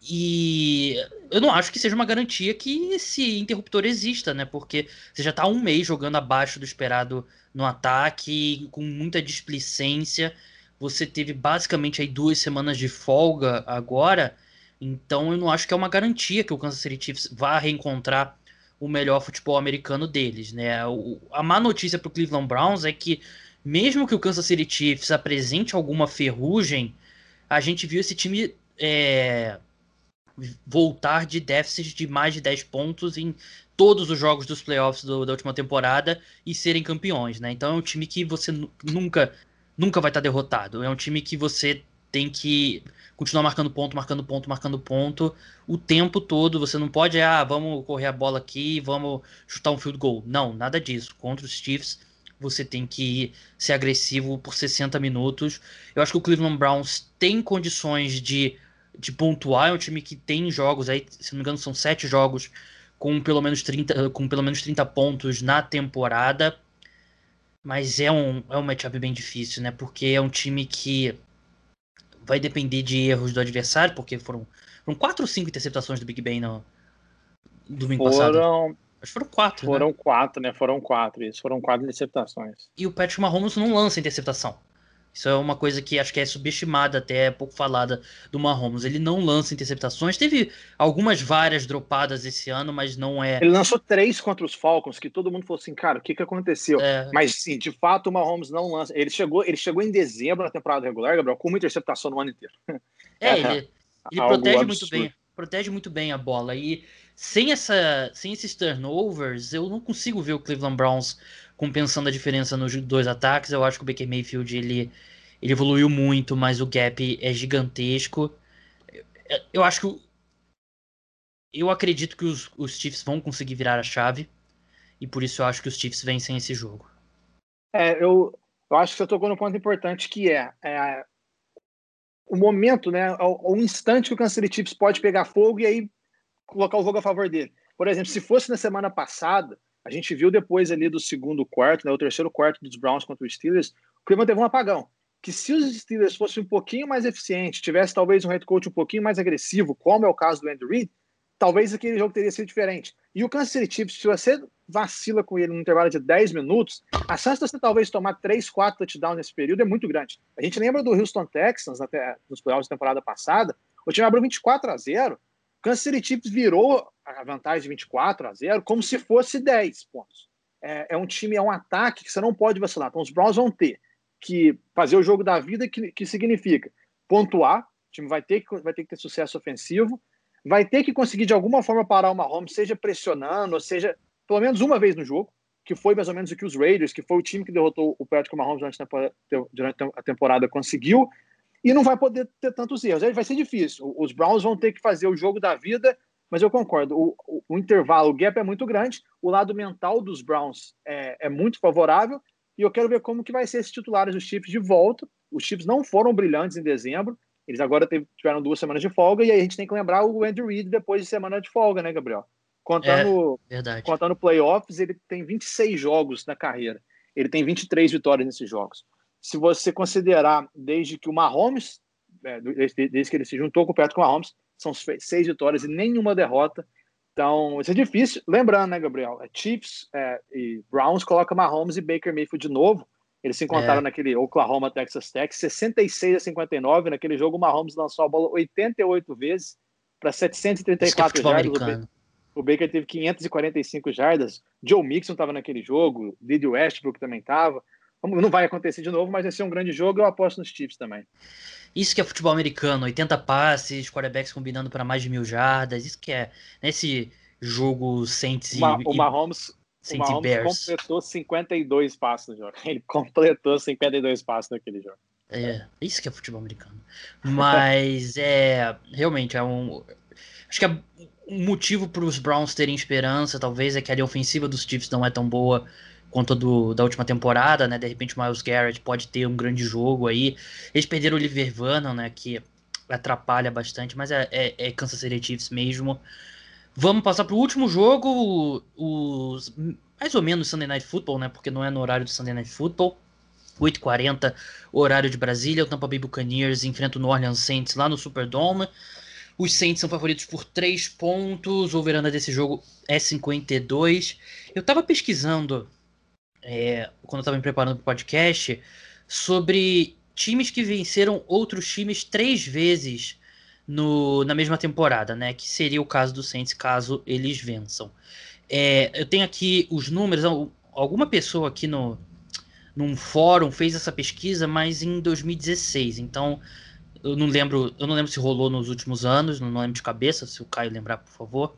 E eu não acho que seja uma garantia que esse interruptor exista, né, porque você já está um mês jogando abaixo do esperado no ataque, com muita displicência. Você teve basicamente aí duas semanas de folga agora, então eu não acho que é uma garantia que o Kansas City Chiefs vá reencontrar o melhor futebol americano deles, né? O, a má notícia para o Cleveland Browns é que, mesmo que o Kansas City Chiefs apresente alguma ferrugem, a gente viu esse time é, voltar de déficit de mais de dez pontos em todos os jogos dos playoffs do, da última temporada e serem campeões, né? Então é um time que você n- nunca... nunca vai estar derrotado. É um time que você tem que continuar marcando ponto, marcando ponto, marcando ponto o tempo todo. Você não pode, ah, vamos correr a bola aqui, vamos chutar um field goal. Não, nada disso. Contra os Chiefs, você tem que ser agressivo por sessenta minutos. Eu acho que o Cleveland Browns tem condições de, de pontuar. É um time que tem jogos, aí, se não me engano, são sete jogos com pelo menos trinta, com pelo menos trinta pontos na temporada. Mas é um, é um matchup bem difícil, né? Porque é um time que vai depender de erros do adversário, porque foram, foram quatro ou cinco interceptações do Big Ben no domingo passado. Foram... Acho que foram quatro, Foram né? quatro, né? Foram quatro, isso. Foram quatro interceptações. E o Patrick Mahomes não lança interceptação. Isso é uma coisa que acho que é subestimada, até é pouco falada do Mahomes. Ele não lança interceptações. Teve algumas várias dropadas esse ano, mas não é... Ele lançou três contra os Falcons, que todo mundo falou assim, cara, o que, que aconteceu? É... Mas, sim, de fato, o Mahomes não lança. Ele chegou, ele chegou em dezembro na temporada regular, Gabriel, com uma interceptação no ano inteiro. É, ele, ele protege muito bem, protege muito bem a bola. E sem, essa, sem esses turnovers, eu não consigo ver o Cleveland Browns compensando a diferença nos dois ataques. Eu acho que o Baker Mayfield ele, ele evoluiu muito, mas o gap é gigantesco. Eu, eu acho que o, eu acredito que os, os Chiefs vão conseguir virar a chave, e por isso eu acho que os Chiefs vencem esse jogo. É, eu, eu acho que você tocou num ponto importante, que é, é o momento, né, o, o instante que o Kansas City Chiefs pode pegar fogo e aí colocar o jogo a favor dele. Por exemplo, se fosse na semana passada, a gente viu depois ali do segundo quarto, né, o terceiro quarto dos Browns contra os Steelers, o Cleveland teve um apagão. Que se os Steelers fossem um pouquinho mais eficientes, tivesse talvez um head coach um pouquinho mais agressivo, como é o caso do Andy Reid, talvez aquele jogo teria sido diferente. E o Kansas City Chiefs, se você vacila com ele no intervalo de dez minutos, a chance de você talvez tomar três, quatro touchdowns nesse período é muito grande. A gente lembra do Houston Texans, até nos playoffs da temporada passada, o time abriu vinte e quatro a zero, Kansas City Chiefs virou a vantagem de vinte e quatro a zero como se fosse dez pontos. É, é um time, é um ataque que você não pode vacilar. Então os Browns vão ter que fazer o jogo da vida, que, que significa pontuar, o time vai ter, que, vai ter que ter sucesso ofensivo, vai ter que conseguir de alguma forma parar o Mahomes, seja pressionando, ou seja, pelo menos uma vez no jogo, que foi mais ou menos o que os Raiders, que foi o time que derrotou o Patrick Mahomes durante a temporada, durante a temporada conseguiu. E não vai poder ter tantos erros. Vai ser difícil. Os Browns vão ter que fazer o jogo da vida, mas eu concordo. O, o, o intervalo, o gap é muito grande. O lado mental dos Browns é, é muito favorável. E eu quero ver como que vai ser esses titulares dos Chiefs de volta. Os Chiefs não foram brilhantes em dezembro. Eles agora teve, tiveram duas semanas de folga. E aí a gente tem que lembrar o Andy Reid depois de semana de folga, né, Gabriel? Contando, é, verdade. Contando playoffs, ele tem vinte e seis jogos na carreira. Ele tem vinte e três vitórias nesses jogos. Se você considerar desde que o Mahomes, desde que ele se juntou com o Patrick Mahomes, são seis vitórias e nenhuma derrota. Então, isso é difícil. Lembrando, né, Gabriel? Chiefs é, e Browns colocam Mahomes e Baker Mayfield de novo. Eles se encontraram é. naquele Oklahoma, Texas Tech, sessenta e seis a cinquenta e nove. Naquele jogo, o Mahomes lançou a bola oitenta e oito vezes para setecentos e trinta e quatro jardas. O Baker teve quinhentas e quarenta e cinco jardas. Joe Mixon estava naquele jogo. Didi Westbrook também estava. Não vai acontecer de novo, mas vai ser um grande jogo. Eu aposto nos Chiefs também. Isso que é futebol americano, oitenta passes, quarterbacks combinando para mais de mil jardas. Isso que é nesse jogo Saints e Bears. O Mahomes completou cinquenta e dois passes no jogo. Ele completou cinquenta e dois passes naquele jogo. É, isso que é futebol americano. Mas é realmente é um. Acho que é um motivo para os Browns terem esperança, talvez, é que a linha ofensiva dos Chiefs não é tão boa conta do, da última temporada, né? De repente o Myles Garrett pode ter um grande jogo aí. Eles perderam o Olivier Vernon, né? Que atrapalha bastante, mas é, é, é Kansas City Chiefs mesmo. Vamos passar para o último jogo, os, mais ou menos Sunday Night Football, né? Porque não é no horário do Sunday Night Football. oito e quarenta, horário de Brasília. O Tampa Bay Buccaneers enfrenta o New Orleans Saints lá no Superdome. Os Saints são favoritos por três pontos. O over-under desse jogo é cinquenta e dois. Eu estava pesquisando, é, quando eu estava me preparando para o podcast, sobre times que venceram outros times três vezes no, na mesma temporada, né? Que seria o caso do Saints, caso eles vençam. É, eu tenho aqui os números. Alguma pessoa aqui no, num fórum fez essa pesquisa, mas em dois mil e dezesseis. Então... Eu não lembro, eu não lembro se rolou nos últimos anos, não lembro de cabeça, se o Caio lembrar, por favor.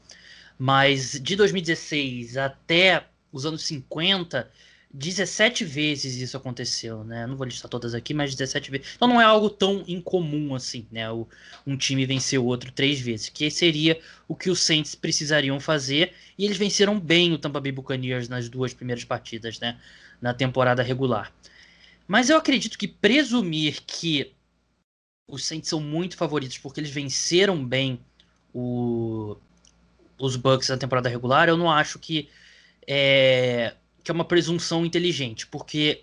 Mas de dois mil e dezesseis até os anos cinquenta, dezessete vezes isso aconteceu, né? Não vou listar todas aqui, mas dezessete vezes. Então não é algo tão incomum assim, né? O, um time venceu o outro três vezes, que seria o que os Saints precisariam fazer. E eles venceram bem o Tampa Bay Buccaneers nas duas primeiras partidas, né? Na temporada regular. Mas eu acredito que presumir que os Saints são muito favoritos porque eles venceram bem o, os Bucks na temporada regular, eu não acho que é, que é uma presunção inteligente, porque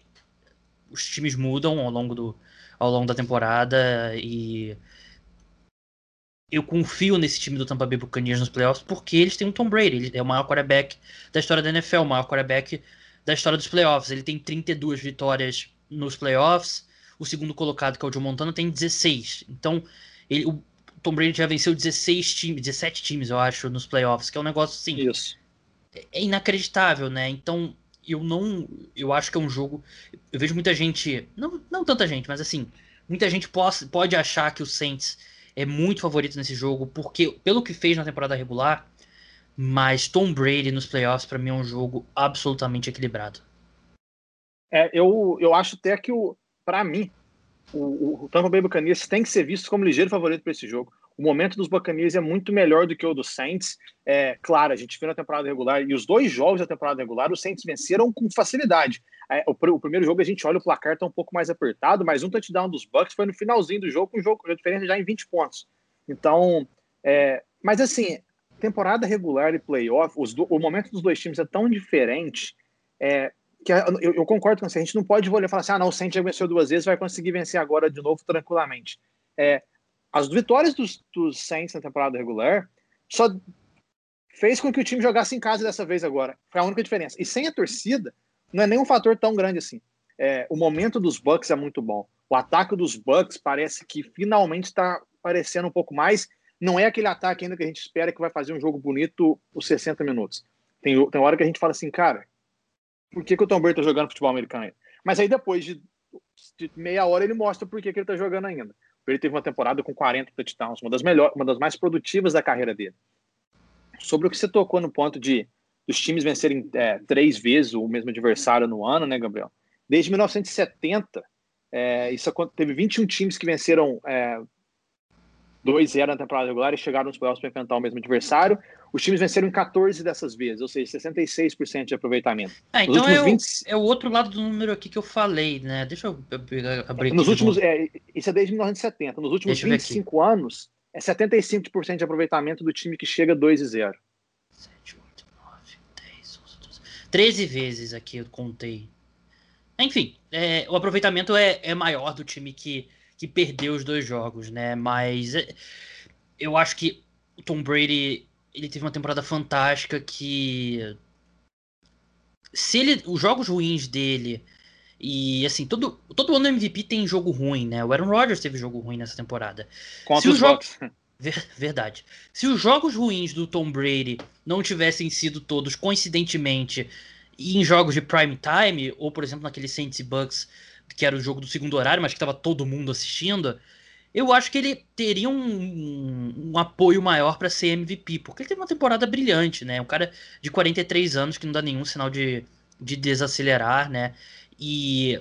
os times mudam ao longo, do, ao longo da temporada e eu confio nesse time do Tampa Bay Buccaneers nos playoffs porque eles têm um Tom Brady, ele é o maior quarterback da história da N F L, o maior quarterback da história dos playoffs, ele tem trinta e duas vitórias nos playoffs. O segundo colocado, que é o Joe Montana, tem dezesseis. Então, ele, o Tom Brady já venceu dezesseis times, dezessete times, eu acho, nos playoffs, que é um negócio, assim, isso. É inacreditável, né? Então, eu não... Eu acho que é um jogo... Eu vejo muita gente... Não, não tanta gente, mas, assim, muita gente pode, pode achar que o Saints é muito favorito nesse jogo, porque pelo que fez na temporada regular, mas Tom Brady nos playoffs, pra mim, é um jogo absolutamente equilibrado. É, eu, eu acho até que o... Para mim, o, o Tampa Bay Buccaneers tem que ser visto como ligeiro favorito para esse jogo. O momento dos Buccaneers é muito melhor do que o dos Saints. É, claro, a gente viu na temporada regular, e os dois jogos da temporada regular, os Saints venceram com facilidade. É, o, o primeiro jogo a gente olha o placar, está um pouco mais apertado, mas um touchdown dos Bucks foi no finalzinho do jogo, com um jogo com a diferença já em vinte pontos. Então, é, mas assim, temporada regular e playoff, os do, o momento dos dois times é tão diferente... É, que eu, eu concordo com você, a gente não pode olhar e falar assim, ah não, o Saints já venceu duas vezes, vai conseguir vencer agora de novo tranquilamente. É, as vitórias dos, dos Saints na temporada regular só fez com que o time jogasse em casa dessa vez agora, foi a única diferença. E sem a torcida, não é nenhum fator tão grande assim. É, o momento dos Bucks é muito bom, o ataque dos Bucks parece que finalmente está aparecendo um pouco mais, não é aquele ataque ainda que a gente espera que vai fazer um jogo bonito os sessenta minutos. Tem, tem hora que a gente fala assim, cara, por que, que o Tom Brady tá jogando futebol americano ainda? Mas aí depois de, de meia hora ele mostra por que, que ele tá jogando ainda. Ele teve uma temporada com quarenta touchdowns, uma das melhores, uma das mais produtivas da carreira dele. Sobre o que você tocou no ponto de dos times vencerem é, três vezes o mesmo adversário no ano, né, Gabriel? Desde mil novecentos e setenta, é, isso teve vinte e um times que venceram é, dois a zero na temporada regular e chegaram nos playoffs para enfrentar o mesmo adversário. Os times venceram em catorze dessas vezes, ou seja, sessenta e seis por cento de aproveitamento. Ah, então é o, vinte... é o outro lado do número aqui que eu falei, né? Deixa eu abrir nos aqui últimos, é, isso é desde mil novecentos e setenta. Nos últimos vinte e cinco anos, é setenta e cinco por cento de aproveitamento do time que chega dois a zero. sete, oito, nove, dez, onze, doze... treze vezes aqui eu contei. Enfim, é, o aproveitamento é, é maior do time que, que perdeu os dois jogos, né? Mas é, eu acho que o Tom Brady... Ele teve uma temporada fantástica que... Se ele... Os jogos ruins dele... E, assim, todo, todo ano o M V P tem jogo ruim, né? O Aaron Rodgers teve jogo ruim nessa temporada. Contra os jogos... Verdade. Se os jogos ruins do Tom Brady não tivessem sido todos, coincidentemente, em jogos de prime time, ou, por exemplo, naquele Saints e Bucks, que era o jogo do segundo horário, mas que estava todo mundo assistindo... Eu acho que ele teria um, um, um apoio maior para ser M V P, porque ele teve uma temporada brilhante, né? Um cara de quarenta e três anos que não dá nenhum sinal de, de desacelerar, né? E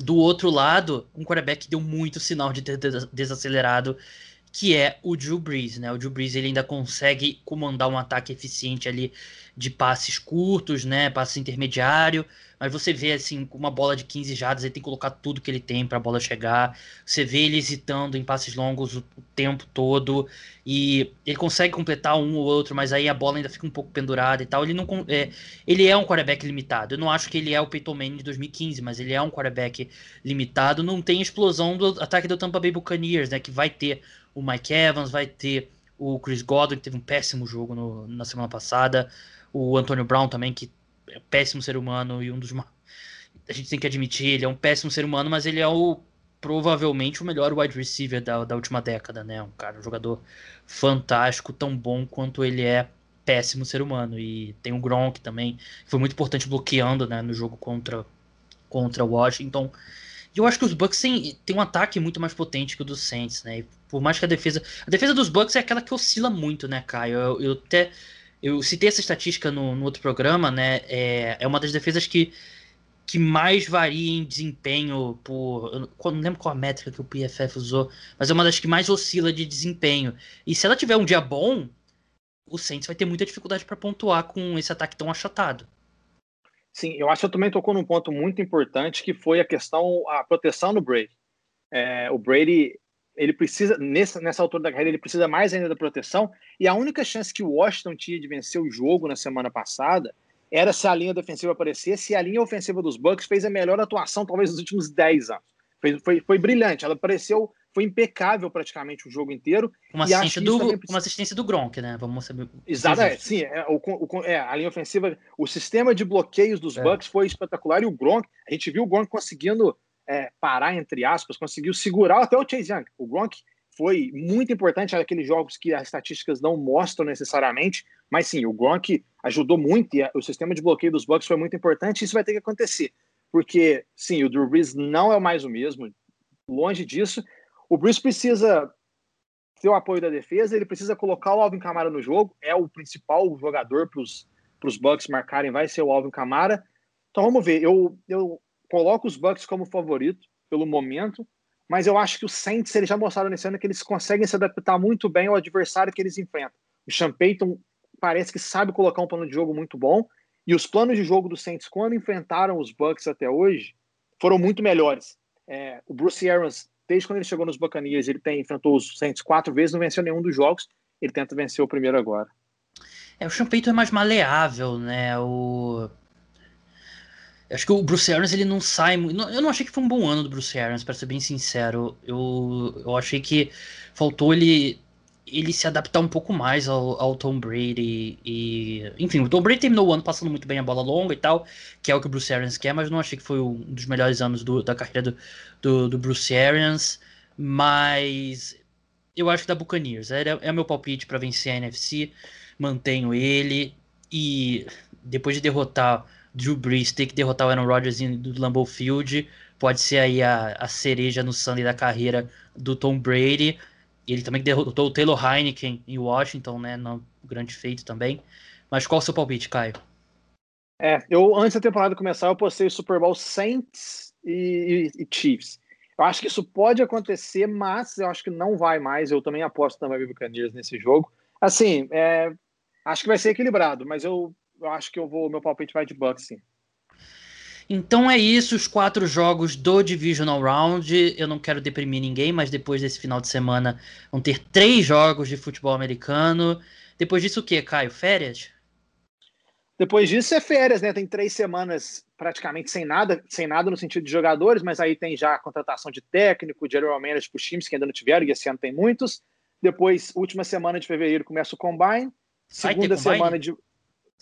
do outro lado, um quarterback que deu muito sinal de ter desacelerado, que é o Drew Brees, né? O Drew Brees ele ainda consegue comandar um ataque eficiente ali de passes curtos, né? Passe intermediário, mas você vê assim, com uma bola de quinze jardas, ele tem que colocar tudo que ele tem para a bola chegar, você vê ele hesitando em passes longos o tempo todo, e ele consegue completar um ou outro, mas aí a bola ainda fica um pouco pendurada e tal. Ele, não, é, ele é um quarterback limitado, eu não acho que ele é o Peyton Manning de dois mil e quinze, mas ele é um quarterback limitado, não tem explosão do ataque do Tampa Bay Buccaneers, né? Que vai ter o Mike Evans, vai ter o Chris Godwin, que teve um péssimo jogo no, na semana passada, o Antonio Brown também, que é um péssimo ser humano e um dos... A gente tem que admitir, ele é um péssimo ser humano, mas ele é o provavelmente o melhor wide receiver da, da última década, né? Um cara, um jogador fantástico, tão bom quanto ele é péssimo ser humano. E tem o Gronk também, que foi muito importante bloqueando, né, no jogo contra, contra Washington. E eu acho que os Bucks têm, têm um ataque muito mais potente que o dos Saints, né? E por mais que a defesa... A defesa dos Bucks é aquela que oscila muito, né, Caio? Eu, eu até... Eu citei essa estatística no, no outro programa, né? É, é uma das defesas que, que mais varia em desempenho por... Eu não, não lembro qual a métrica que o P F F usou, mas é uma das que mais oscila de desempenho. E se ela tiver um dia bom, o Saints vai ter muita dificuldade para pontuar com esse ataque tão achatado. Sim, eu acho que eu também tocou num ponto muito importante, que foi a questão, a proteção do Brady. É, o Brady... ele precisa, nessa, nessa altura da carreira, ele precisa mais ainda da proteção, e a única chance que o Washington tinha de vencer o jogo na semana passada era se a linha defensiva aparecesse, e a linha ofensiva dos Bucks fez a melhor atuação, talvez, dos últimos dez anos. Foi, foi, foi brilhante, ela apareceu, foi impecável praticamente o jogo inteiro. Uma, e assistência, do, precisa... uma assistência do Gronk, né? Vamos saber. Exato, é, sim, é, o, o, é, a linha ofensiva, o sistema de bloqueios dos é. Bucks foi espetacular, e o Gronk, a gente viu o Gronk conseguindo... É, parar, entre aspas, conseguiu segurar até o Chase Young. O Gronk foi muito importante naqueles jogos que as estatísticas não mostram necessariamente, mas sim, o Gronk ajudou muito, e a, o sistema de bloqueio dos Bucks foi muito importante, e isso vai ter que acontecer, porque sim, o Drew Brees não é mais o mesmo, longe disso. O Brees precisa ter o apoio da defesa, ele precisa colocar o Alvin Kamara no jogo, é o principal jogador para os Bucks marcarem, vai ser o Alvin Kamara. Então vamos ver, eu... eu coloco os Bucks como favorito pelo momento, mas eu acho que os Saints, eles já mostraram nesse ano que eles conseguem se adaptar muito bem ao adversário que eles enfrentam. O Sean Payton parece que sabe colocar um plano de jogo muito bom, e os planos de jogo dos Saints, quando enfrentaram os Bucks até hoje, foram muito melhores. É, o Bruce Arians, desde quando ele chegou nos Buccaneers, ele tem, enfrentou os Saints quatro vezes, não venceu nenhum dos jogos, ele tenta vencer o primeiro agora. É, o Sean Payton é mais maleável, né? O... Acho que o Bruce Arians, ele não sai... Eu não achei que foi um bom ano do Bruce Arians, para ser bem sincero. Eu, eu achei que faltou ele, ele se adaptar um pouco mais ao, ao Tom Brady. E, enfim, o Tom Brady terminou o ano passando muito bem a bola longa e tal, que é o que o Bruce Arians quer, mas não achei que foi um dos melhores anos do, da carreira do, do, do Bruce Arians. Mas eu acho que da Buccaneers. É, é meu palpite para vencer a N F C. Mantenho ele. E depois de derrotar... Drew Brees, ter que derrotar o Aaron Rodgers do Lambeau Field, pode ser aí a, a cereja no sundae da carreira do Tom Brady. Ele também derrotou o Taylor Heineken em Washington, né, no grande feito também. Mas qual é o seu palpite, Caio? É, eu, antes da temporada começar, eu postei o Super Bowl Saints e, e, e Chiefs. Eu acho que isso pode acontecer, mas eu acho que não vai mais. Eu também aposto na Tampa Bay Buccaneers nesse jogo. Assim, é, acho que vai ser equilibrado, mas eu Eu acho que eu vou, meu palpite vai de Bucks, sim. Então é isso, os quatro jogos do Divisional Round. Eu não quero deprimir ninguém, mas depois desse final de semana vão ter três jogos de futebol americano. Depois disso o quê, Caio? Férias? Depois disso é férias, né? Tem três semanas praticamente sem nada, sem nada no sentido de jogadores, mas aí tem já a contratação de técnico, de general manager para os times que ainda não tiveram, e esse ano tem muitos. Depois, última semana de fevereiro, começa o Combine. Segunda semana de...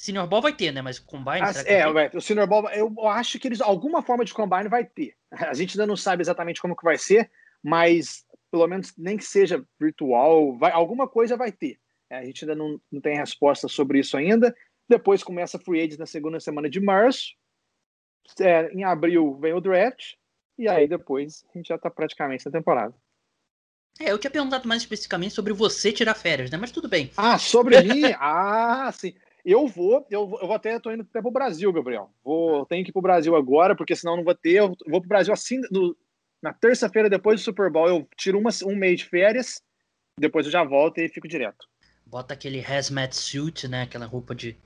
Senior Ball vai ter, né? Mas o Combine... Ah, será que é, vai ter? O Senior Ball, eu acho que eles, alguma forma de Combine vai ter. A gente ainda não sabe exatamente como que vai ser, mas pelo menos nem que seja virtual, vai, alguma coisa vai ter. É, a gente ainda não, não tem resposta sobre isso ainda. Depois começa a Free Agents na segunda semana de março. É, em abril vem o Draft. E aí depois a gente já está praticamente na temporada. É, eu tinha perguntado mais especificamente sobre você tirar férias, né? Mas tudo bem. Ah, sobre mim? Ah, sim. Eu vou, eu vou, eu vou até, tô indo até pro Brasil, Gabriel. Vou, tenho que ir pro Brasil agora, porque senão não vou ter. Eu vou pro Brasil assim, no, na terça-feira, depois do Super Bowl, eu tiro uma, um mês de férias, depois eu já volto e fico direto. Bota aquele hazmat suit, né? Aquela roupa de,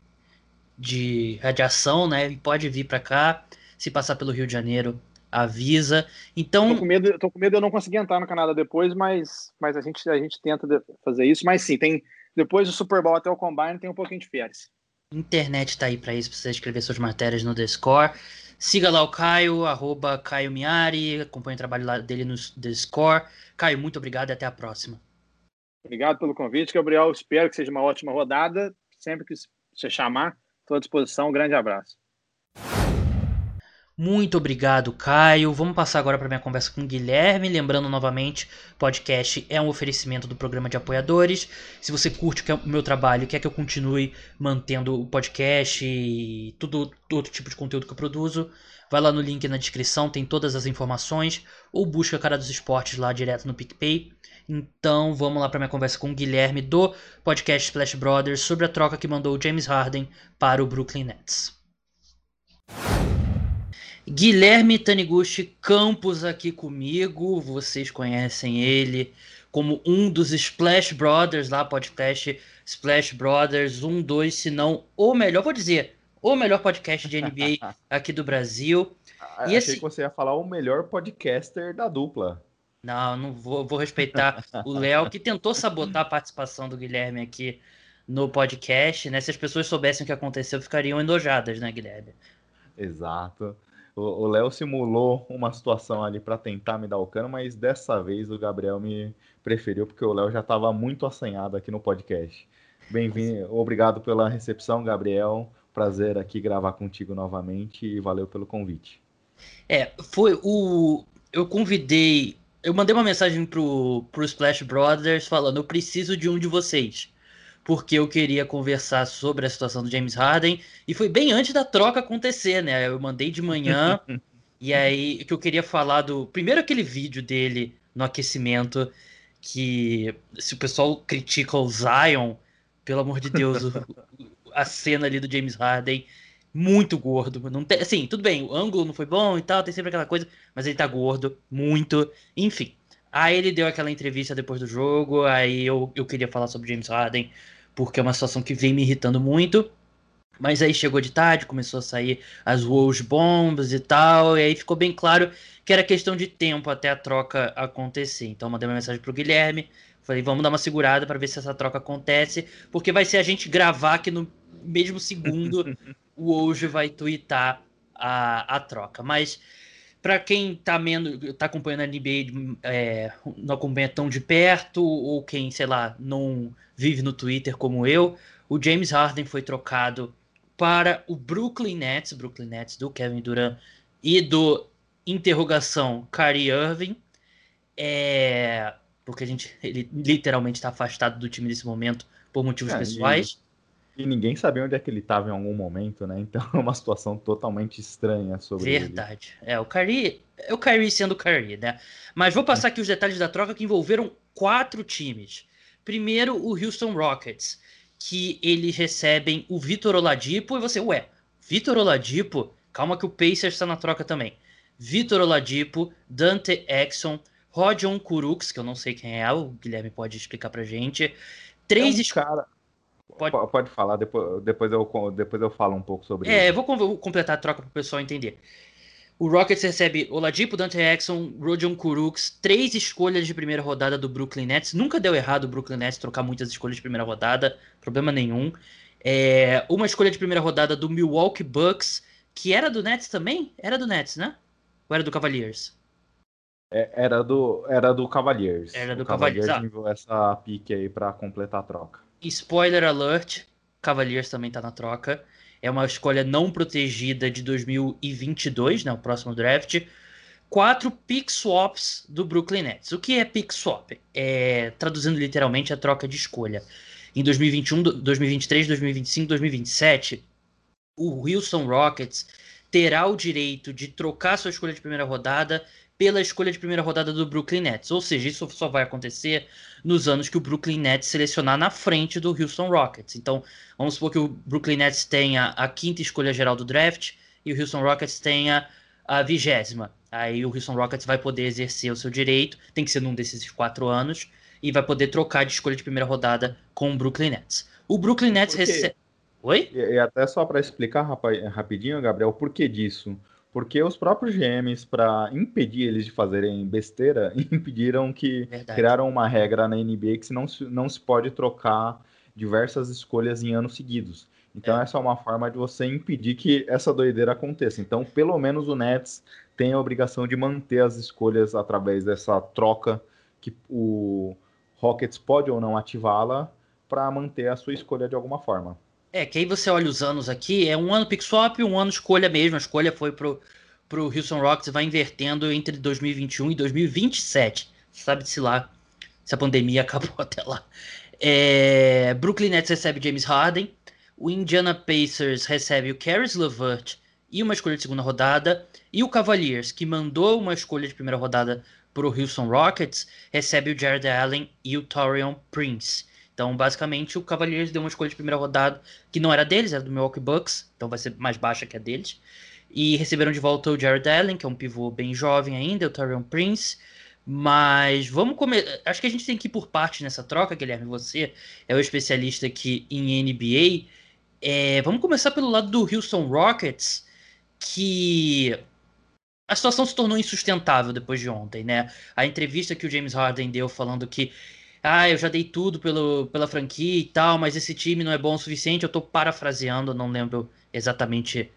de radiação, né? E pode vir pra cá. Se passar pelo Rio de Janeiro, avisa. Então... Tô com medo, tô com medo de eu não conseguir entrar no Canadá depois, mas, mas a, gente, a gente tenta fazer isso. Mas sim, tem depois do Super Bowl até o Combine tem um pouquinho de férias. Internet tá aí pra isso, pra você escrever suas matérias no The Score. Siga lá o Caio, arroba Caio Miari, acompanha o trabalho dele no The Score. Caio, muito obrigado e até a próxima. Obrigado pelo convite, Gabriel. Espero que seja uma ótima rodada. Sempre que você chamar, estou à disposição. Um grande abraço. Muito obrigado, Caio. Vamos passar agora para minha conversa com o Guilherme. Lembrando novamente, o podcast é um oferecimento do programa de apoiadores. Se você curte o meu trabalho e quer que eu continue mantendo o podcast e todo outro tipo de conteúdo que eu produzo, vai lá no link na descrição, tem todas as informações. Ou busca a Cara dos Esportes lá direto no PicPay. Então vamos lá para minha conversa com o Guilherme do podcast Splash Brothers sobre a troca que mandou o James Harden para o Brooklyn Nets. Guilherme Taniguchi Campos aqui comigo, vocês conhecem ele como um dos Splash Brothers, lá podcast Splash Brothers, um, dois, se não, ou melhor, vou dizer, o melhor podcast de N B A aqui do Brasil. Ah, e achei esse... que você ia falar o melhor podcaster da dupla. Não, não vou, vou respeitar o Léo, que tentou sabotar a participação do Guilherme aqui no podcast, né? Se as pessoas soubessem o que aconteceu, ficariam enojadas, né, Guilherme? Exato. O Léo simulou uma situação ali para tentar me dar o cano, mas dessa vez o Gabriel me preferiu, porque o Léo já estava muito assanhado aqui no podcast. Bem-vindo, obrigado pela recepção, Gabriel. Prazer aqui gravar contigo novamente e valeu pelo convite. É, foi o... Eu convidei... Eu mandei uma mensagem pro, pro Splash Brothers falando, eu preciso de um de vocês, porque eu queria conversar sobre a situação do James Harden, e foi bem antes da troca acontecer, né? Eu mandei de manhã, e aí que eu queria falar do... Primeiro aquele vídeo dele no aquecimento, que se o pessoal critica o Zion, pelo amor de Deus, o, a cena ali do James Harden, muito gordo. Não tem, assim, tudo bem, o ângulo não foi bom e tal, tem sempre aquela coisa, mas ele tá gordo, muito, enfim. Aí ele deu aquela entrevista depois do jogo, aí eu, eu queria falar sobre James Harden, porque é uma situação que vem me irritando muito, mas aí chegou de tarde, começou a sair as Wolves bombas e tal, e aí ficou bem claro que era questão de tempo até a troca acontecer. Então eu mandei uma mensagem pro Guilherme, falei, vamos dar uma segurada para ver se essa troca acontece, porque vai ser a gente gravar que no mesmo segundo o Wolves vai tweetar a, a troca, mas... Para quem tá, menos, tá acompanhando a N B A, é, não acompanha tão de perto, ou quem, sei lá, não vive no Twitter como eu, o James Harden foi trocado para o Brooklyn Nets, Brooklyn Nets do Kevin Durant e do, interrogação, Kyrie Irving, é, porque a gente, ele literalmente está afastado do time nesse momento por motivos é, pessoais. E, e ninguém sabia onde é que ele estava em algum momento, né? Então é uma situação totalmente estranha sobre Verdade. ele. Verdade. É, o Kyrie, é o Kyrie sendo o Kyrie, né? Mas vou passar aqui os detalhes da troca que envolveram quatro times. Primeiro, o Houston Rockets, que eles recebem o Vitor Oladipo. E você, ué, Vitor Oladipo? Calma que o Pacers está na troca também. Vitor Oladipo, Dante Exum, Rodion Kurucs, que eu não sei quem é, o Guilherme pode explicar pra gente. Três é um cara... Pode... Pode falar, depois, depois, eu, depois eu falo um pouco sobre é, isso. É, eu vou completar a troca para o pessoal entender. O Rockets recebe Oladipo, Dante Exum, Rodion Kurucs, três escolhas de primeira rodada do Brooklyn Nets. Nunca deu errado o Brooklyn Nets trocar muitas escolhas de primeira rodada, problema nenhum. É, uma escolha de primeira rodada do Milwaukee Bucks, que era do Nets também? Era do Nets, né? Ou era do Cavaliers? É, era, do, era do Cavaliers. Era do o Cavaliers. Cavaliers enviou essa pique aí para completar a troca. Spoiler alert, Cavaliers também tá na troca. É uma escolha não protegida de dois mil e vinte e dois, né, o próximo draft. Quatro pick swaps do Brooklyn Nets. O que é pick swap? É, traduzindo literalmente, a troca de escolha. Em dois mil e vinte e um, dois mil e vinte e três, dois mil e vinte e cinco, dois mil e vinte e sete, o Houston Rockets terá o direito de trocar sua escolha de primeira rodada pela escolha de primeira rodada do Brooklyn Nets. Ou seja, isso só vai acontecer nos anos que o Brooklyn Nets selecionar na frente do Houston Rockets. Então, vamos supor que o Brooklyn Nets tenha a quinta escolha geral do draft e o Houston Rockets tenha a vigésima. Aí o Houston Rockets vai poder exercer o seu direito, tem que ser num desses quatro anos, e vai poder trocar de escolha de primeira rodada com o Brooklyn Nets. O Brooklyn Nets recebe... Oi? E, e até só para explicar rapaz, rapidinho, Gabriel, o porquê disso. Porque os próprios G Ms, para impedir eles de fazerem besteira, impediram que... Verdade. Criaram uma regra na N B A que não se, não se pode trocar diversas escolhas em anos seguidos. Então é. Essa é uma forma de você impedir que essa doideira aconteça. Então, pelo menos o Nets tem a obrigação de manter as escolhas através dessa troca que o Rockets pode ou não ativá-la para manter a sua escolha de alguma forma. É, que aí você olha os anos aqui, é um ano pick swap e um ano escolha mesmo. A escolha foi pro, pro Houston Rockets e vai invertendo entre dois mil e vinte e um e dois mil e vinte e sete. Sabe-se lá se a pandemia acabou até lá. É, Brooklyn Nets recebe James Harden. O Indiana Pacers recebe o Caris LeVert e uma escolha de segunda rodada. E o Cavaliers, que mandou uma escolha de primeira rodada pro Houston Rockets, recebe o Jared Allen e o Taurean Prince. Então, basicamente, o Cavaliers deu uma escolha de primeira rodada que não era deles, era do Milwaukee Bucks, então vai ser mais baixa que a deles. E receberam de volta o Jared Allen, que é um pivô bem jovem ainda, o Taurean Prince. Mas vamos começar. Acho que a gente tem que ir por partes nessa troca, Guilherme. Você é o especialista aqui em N B A. É, vamos começar pelo lado do Houston Rockets, que a situação se tornou insustentável depois de ontem, né? A entrevista que o James Harden deu falando que ah, eu já dei tudo pelo, pela franquia e tal, mas esse time não é bom o suficiente. Eu tô parafraseando, não lembro exatamente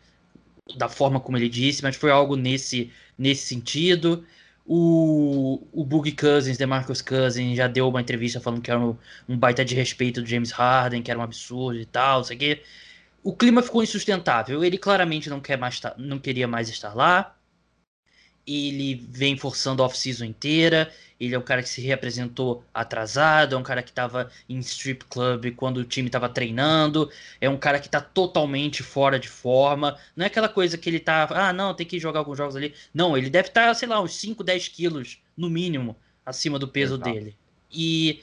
da forma como ele disse, mas foi algo nesse, nesse sentido. O, o Boogie Cousins, DeMarcus Cousins, já deu uma entrevista falando que era um, um baita de respeito do James Harden, que era um absurdo e tal, não sei o quê. O clima ficou insustentável. Ele claramente não, quer mais, não queria mais estar lá. Ele vem forçando a off-season inteira. Ele é um cara que se reapresentou atrasado, é um cara que estava em strip club quando o time estava treinando, é um cara que está totalmente fora de forma. Não é aquela coisa que ele tá, ah, não, tem que jogar alguns jogos ali. Não, ele deve estar, tá, sei lá, uns cinco, dez quilos, no mínimo, acima do peso Exato. Dele. E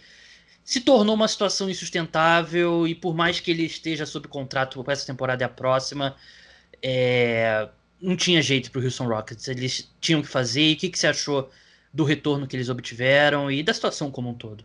se tornou uma situação insustentável, e por mais que ele esteja sob contrato para essa temporada e a próxima, é... não tinha jeito para o Houston Rockets. Eles tinham que fazer. E o que, que você achou do retorno que eles obtiveram e da situação como um todo?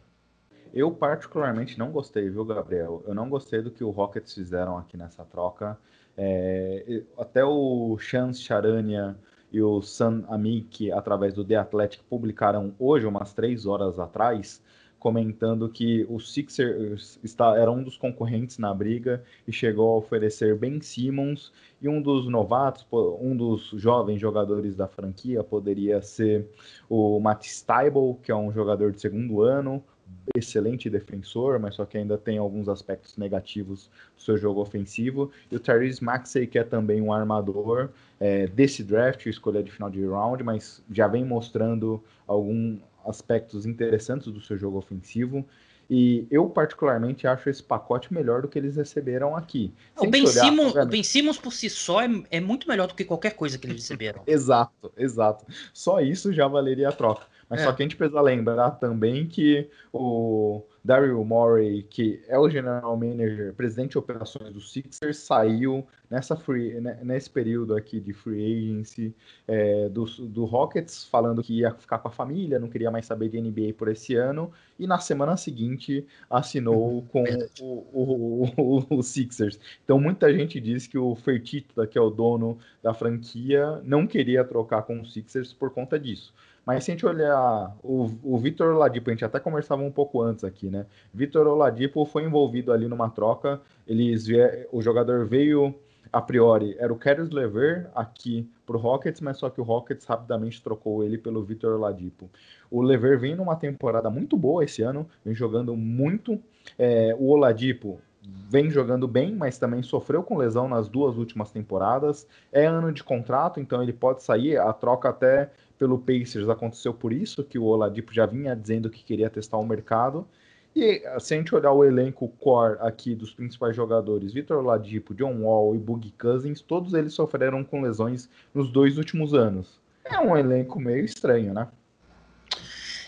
Eu particularmente não gostei, viu, Gabriel? Eu não gostei do que o Rockets fizeram aqui nessa troca. É, até o Shams Charania e o Sam Amick, através do The Athletic, publicaram hoje, umas três horas atrás, comentando que o Sixers está, era um dos concorrentes na briga e chegou a oferecer Ben Simmons, e um dos novatos, um dos jovens jogadores da franquia poderia ser o Matisse Thybulle, que é um jogador de segundo ano, excelente defensor, mas só que ainda tem alguns aspectos negativos do seu jogo ofensivo, e o Tyrese Maxey, que é também um armador é, desse draft, escolha de final de round, mas já vem mostrando algum... aspectos interessantes do seu jogo ofensivo, e eu particularmente acho esse pacote melhor do que eles receberam aqui. O Ben, olhar, Simmons, o Ben Simmons por si só é, é muito melhor do que qualquer coisa que eles receberam. Exato, exato. Só isso já valeria a troca. Mas é. Só que a gente precisa lembrar também que o Daryl Morey, que é o general manager, presidente de operações do Sixers, saiu nessa free, nesse período aqui de free agency é, do, do Rockets, falando que ia ficar com a família, não queria mais saber de N B A por esse ano, e na semana seguinte assinou com o, o, o, o, o Sixers. Então muita gente diz que o Fertitta, que é o dono da franquia, não queria trocar com o Sixers por conta disso. Mas se a gente olhar o, o Vitor Oladipo, a gente até conversava um pouco antes aqui, né? Vitor Oladipo foi envolvido ali numa troca, eles vier, o jogador veio, a priori, era o Caris LeVert aqui pro Rockets, mas só que o Rockets rapidamente trocou ele pelo Vitor Oladipo. O LeVert vem numa temporada muito boa esse ano, vem jogando muito, é, o Oladipo vem jogando bem, mas também sofreu com lesão nas duas últimas temporadas, é ano de contrato, então ele pode sair, a troca até... pelo Pacers aconteceu por isso, que o Oladipo já vinha dizendo que queria testar o mercado. E se a gente olhar o elenco core aqui dos principais jogadores, Vitor Oladipo, John Wall e Boogie Cousins, todos eles sofreram com lesões nos dois últimos anos. É um elenco meio estranho, né?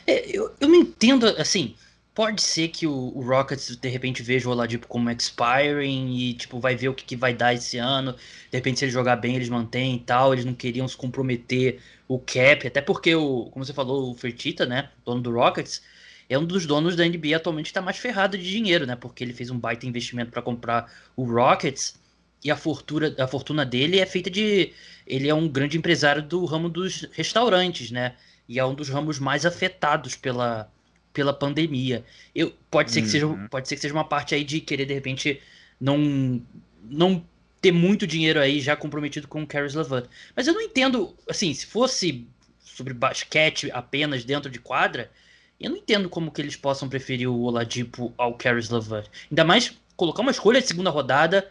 É, eu, eu não entendo, assim, pode ser que o, o Rockets de repente veja o Oladipo como expiring e tipo, vai ver o que, que vai dar esse ano. De repente, se ele jogar bem, eles mantêm e tal, eles não queriam se comprometer o cap, até porque, o, como você falou, o Fertitta, né, dono do Rockets, é um dos donos da N B A atualmente que está mais ferrado de dinheiro, né? Porque ele fez um baita investimento para comprar o Rockets e a fortuna, a fortuna dele é feita de... Ele é um grande empresário do ramo dos restaurantes, né? E é um dos ramos mais afetados pela, pela pandemia. Eu, pode, ser que seja, pode ser que seja uma parte aí de querer, de repente, não, não ter muito dinheiro aí já comprometido com o Caris LeVert. Mas eu não entendo, assim, se fosse sobre basquete apenas dentro de quadra, eu não entendo como que eles possam preferir o Oladipo ao Caris LeVert. Ainda mais colocar uma escolha de segunda rodada...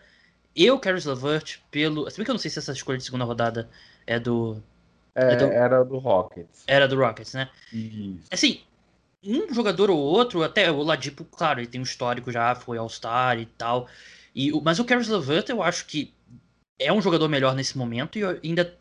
Eu, Caris LeVert, pelo... Se bem que eu não sei se essa escolha de segunda rodada é do... É, é do... Era do Rockets. Era do Rockets, né? Isso. Assim, um jogador ou outro, até o Oladipo, claro, ele tem um histórico já, foi All-Star e tal. E, mas o Caris LeVert, eu acho que é um jogador melhor nesse momento e ainda,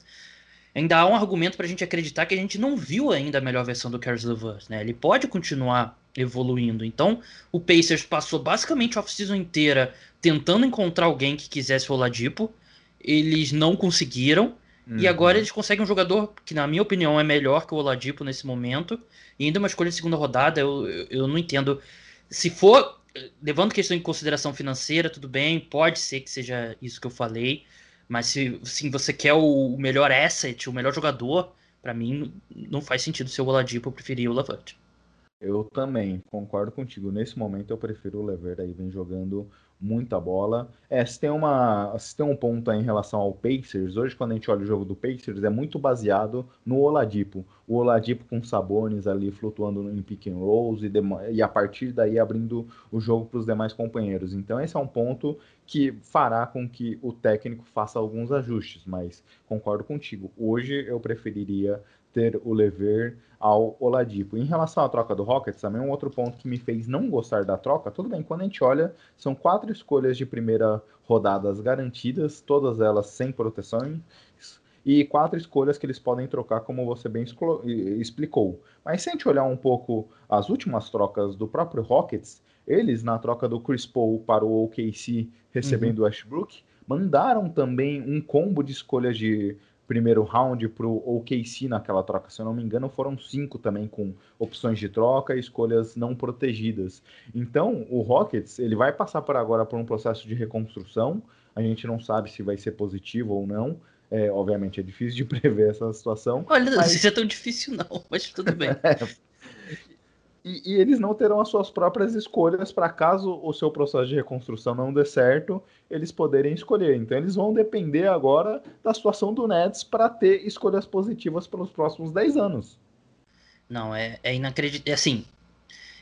ainda há um argumento pra gente acreditar que a gente não viu ainda a melhor versão do Caris LeVert, né? Ele pode continuar evoluindo. Então, o Pacers passou basicamente a off-season inteira tentando encontrar alguém que quisesse o Oladipo, eles não conseguiram, uhum. e agora eles conseguem um jogador que, na minha opinião, é melhor que o Oladipo nesse momento, e ainda uma escolha de segunda rodada, eu, eu, eu não entendo. Se for, levando questão em consideração financeira, tudo bem, pode ser que seja isso que eu falei, mas se assim, você quer o, o melhor asset, o melhor jogador, para mim não faz sentido ser o Oladipo, eu preferia o LeVert. Eu também concordo contigo. Nesse momento eu prefiro o LeVert, aí vem jogando muita bola. É, se tem, uma, se tem um ponto aí em relação ao Pacers, hoje quando a gente olha o jogo do Pacers é muito baseado no Oladipo. O Oladipo com Sabonis ali flutuando em pick and rolls e, dem- e a partir daí abrindo o jogo para os demais companheiros. Então esse é um ponto que fará com que o técnico faça alguns ajustes, mas concordo contigo. Hoje eu preferiria ter o LeVert ao Oladipo. Em relação à troca do Rockets, também um outro ponto que me fez não gostar da troca, tudo bem, quando a gente olha, são quatro escolhas de primeira rodadas garantidas, todas elas sem proteções, e quatro escolhas que eles podem trocar, como você bem explicou. Mas se a gente olhar um pouco as últimas trocas do próprio Rockets, eles, na troca do Chris Paul para o O K C, recebendo o uhum. Westbrook, mandaram também um combo de escolhas de primeiro round para o O K C naquela troca, se eu não me engano foram cinco também com opções de troca e escolhas não protegidas. Então o Rockets ele vai passar por agora por um processo de reconstrução, a gente não sabe se vai ser positivo ou não, é, obviamente é difícil de prever essa situação. Olha, mas... isso é tão difícil não, mas tudo bem. E, e eles não terão as suas próprias escolhas para caso o seu processo de reconstrução não dê certo, eles poderem escolher. Então eles vão depender agora da situação do Nets para ter escolhas positivas pelos próximos dez anos. Não, é, é inacreditável. É assim,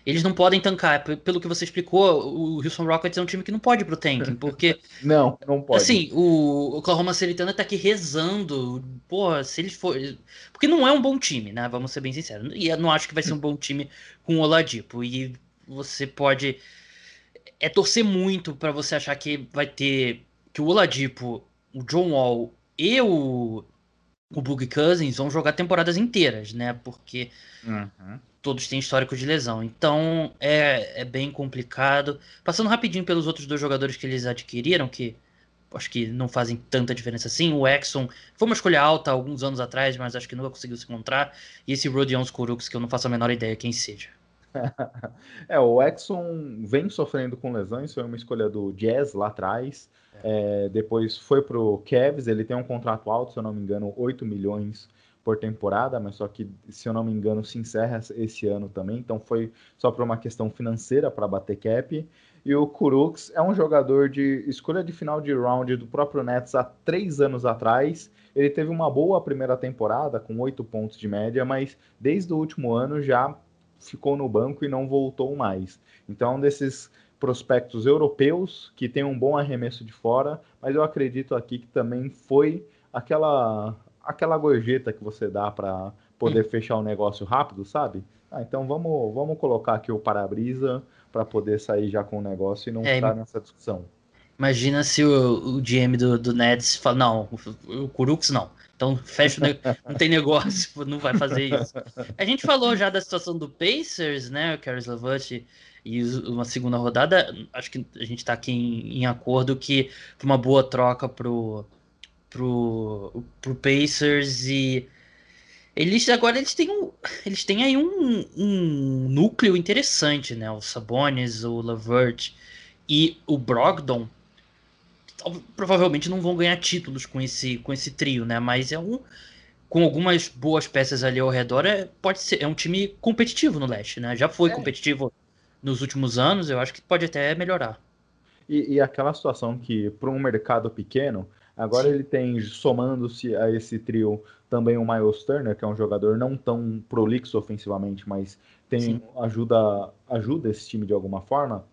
eles não podem tancar. Pelo que você explicou, o Houston Rockets é um time que não pode ir pro tanking, porque... não, não pode. Assim, o Oklahoma City Thunder tá aqui rezando. Porra, se eles forem... Porque não é um bom time, né? Vamos ser bem sinceros. E eu não acho que vai ser um bom time com o Oladipo. E você pode... É torcer muito para você achar que vai ter... Que o Oladipo, o John Wall e o... O Boogie Cousins vão jogar temporadas inteiras, né? Porque... Uhum. Todos têm histórico de lesão, então é, é bem complicado. Passando rapidinho pelos outros dois jogadores que eles adquiriram, que acho que não fazem tanta diferença assim. O Exxon foi uma escolha alta alguns anos atrás, mas acho que nunca conseguiu se encontrar. E esse Rodion Skuruks, que eu não faço a menor ideia quem seja. É, o Exxon vem sofrendo com lesões, foi uma escolha do Jazz lá atrás. É. É, depois foi pro Cavs, ele tem um contrato alto, se eu não me engano, oito milhões por temporada, mas só que, se eu não me engano, se encerra esse ano também, então foi só por uma questão financeira para bater cap. E o Kuruks é um jogador de escolha de final de round do próprio Nets há três anos atrás. Ele teve uma boa primeira temporada, com oito pontos de média, mas desde o último ano já ficou no banco e não voltou mais. Então, desses prospectos europeus, que tem um bom arremesso de fora, mas eu acredito aqui que também foi aquela... aquela gorjeta que você dá para poder hum. fechar o negócio rápido, sabe? Ah, então vamos, vamos colocar aqui o para-brisa para poder sair já com o negócio e não é, estar nessa discussão. Imagina se o, o G M do, do Nets fala, não, o Kuruks não. Então fecha, o ne- não tem negócio, não vai fazer isso. A gente falou já da situação do Pacers, né, o Caris LeVert e uma segunda rodada, acho que a gente está aqui em, em acordo que foi uma boa troca pro... Pro, pro Pacers e Eles agora eles têm, um, eles têm aí um, um núcleo interessante, né? O Sabonis, o LeVert e o Brogdon provavelmente não vão ganhar títulos com esse, com esse trio, né? Mas é um, com algumas boas peças ali ao redor, é, pode ser, é um time competitivo no leste, né? Já foi é. competitivo nos últimos anos, eu acho que pode até melhorar. E, e aquela situação que, para um mercado pequeno, agora Sim. ele tem, somando-se a esse trio, também o Miles Turner, que é um jogador não tão prolixo ofensivamente, mas tem, ajuda, ajuda esse time de alguma forma,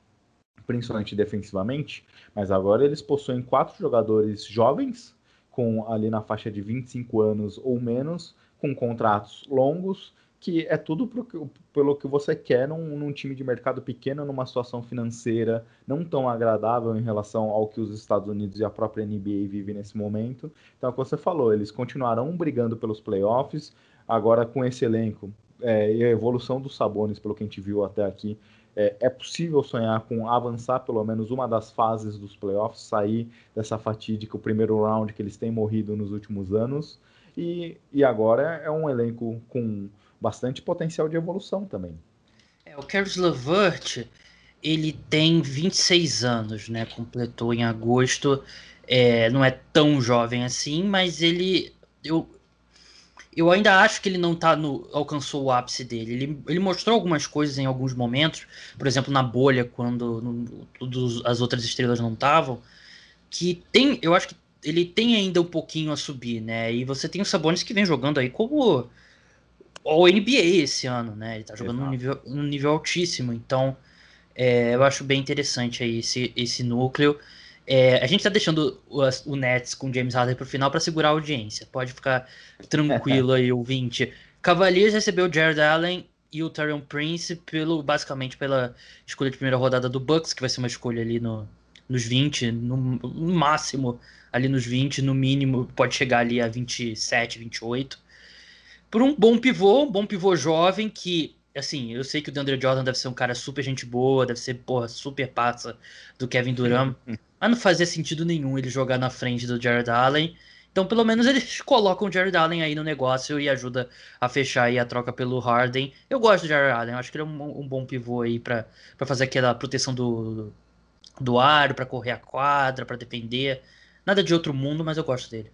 principalmente defensivamente. Mas agora eles possuem quatro jogadores jovens, com ali na faixa de vinte e cinco anos ou menos, com contratos longos, que é tudo pro, pelo que você quer num, num time de mercado pequeno, numa situação financeira não tão agradável em relação ao que os Estados Unidos e a própria N B A vivem nesse momento. Então, é o que você falou, eles continuarão brigando pelos playoffs, agora com esse elenco é, e a evolução dos Sabonis, pelo que a gente viu até aqui, é, é possível sonhar com avançar pelo menos uma das fases dos playoffs, sair dessa fatídica, o primeiro round que eles têm morrido nos últimos anos, e, e agora é um elenco com bastante potencial de evolução também. É, o Caris LeVert, ele tem vinte e seis anos, né? Completou em agosto, é, não é tão jovem assim, mas ele, eu, eu ainda acho que ele não tá no, alcançou o ápice dele. Ele, ele mostrou algumas coisas em alguns momentos, por exemplo, na bolha, quando no, todos, as outras estrelas não estavam, que tem, eu acho que ele tem ainda um pouquinho a subir, né? E você tem o Sabonis, que vem jogando aí como o N B A esse ano, né? Ele tá jogando num nível, num nível altíssimo, então é, eu acho bem interessante aí esse, esse núcleo. É, a gente tá deixando o, o Nets com o James Harden pro final para segurar a audiência, pode ficar tranquilo aí, ouvinte. Cavaliers recebeu o Jared Allen e o Taurean Prince, pelo, basicamente pela escolha de primeira rodada do Bucks, que vai ser uma escolha ali no, nos vinte, no, no máximo ali nos vinte, no mínimo pode chegar ali a vinte e sete, vinte e oito. Por um bom pivô, um bom pivô jovem que, assim, eu sei que o DeAndre Jordan deve ser um cara super gente boa, deve ser, porra, super passa do Kevin Durant, mas não fazia sentido nenhum ele jogar na frente do Jared Allen. Então, pelo menos eles colocam o Jared Allen aí no negócio e ajuda a fechar aí a troca pelo Harden. Eu gosto do Jared Allen, acho que ele é um, um bom pivô aí pra, pra fazer aquela proteção do, do aro, pra correr a quadra, pra defender. Nada de outro mundo, mas eu gosto dele.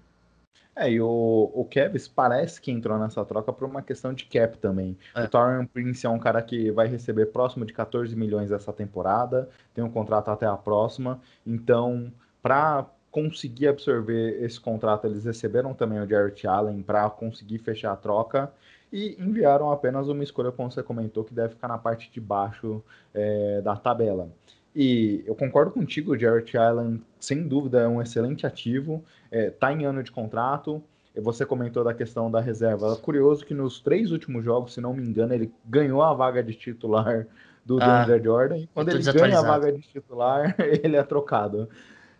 É, e o, o Cavs parece que entrou nessa troca por uma questão de cap também. É. O Taurean Prince é um cara que vai receber próximo de catorze milhões essa temporada, tem um contrato até a próxima. Então, para conseguir absorver esse contrato, eles receberam também o Jarrett Allen para conseguir fechar a troca e enviaram apenas uma escolha, como você comentou, que deve ficar na parte de baixo é, da tabela. E eu concordo contigo, o Jarrett Allen, sem dúvida, é um excelente ativo, está é, em ano de contrato. Você comentou da questão da reserva. Curioso que nos três últimos jogos, se não me engano, ele ganhou a vaga de titular do ah, DeAndre Jordan. E quando ele ganha a vaga de titular, ele é trocado.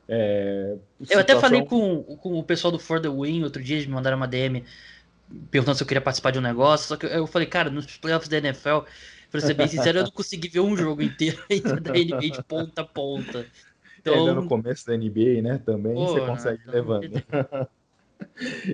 É, situação... Eu até falei com, com o pessoal do For The Win outro dia, eles me mandaram uma D M perguntando se eu queria participar de um negócio. Só que eu falei, cara, nos playoffs da N F L... Pra ser bem sincero, eu não consegui ver um jogo inteiro ainda da N B A de ponta a ponta. Então... Ainda no começo da N B A, né, também, Pô, você consegue ir levando.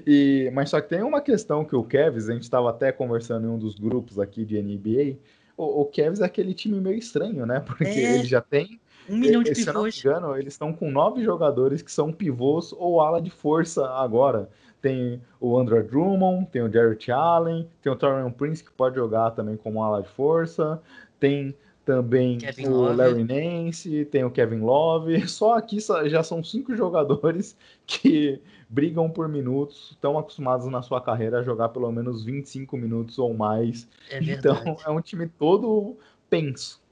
e, mas só que tem uma questão que o Cavs, a gente estava até conversando em um dos grupos aqui de N B A, o, o Cavs é aquele time meio estranho, né, porque é... ele já tem... Um milhão de pivôs. Se eu não me engano, eles estão com nove jogadores que são pivôs ou ala de força agora. Tem o Andrew Drummond, tem o Jarrett Allen, tem o Taurean Prince, que pode jogar também como ala de força, tem também Kevin o Love. Larry Nance, tem o Kevin Love. Só aqui já são cinco jogadores que brigam por minutos, estão acostumados na sua carreira a jogar pelo menos vinte e cinco minutos ou mais. É verdade. Então é um time todo penso.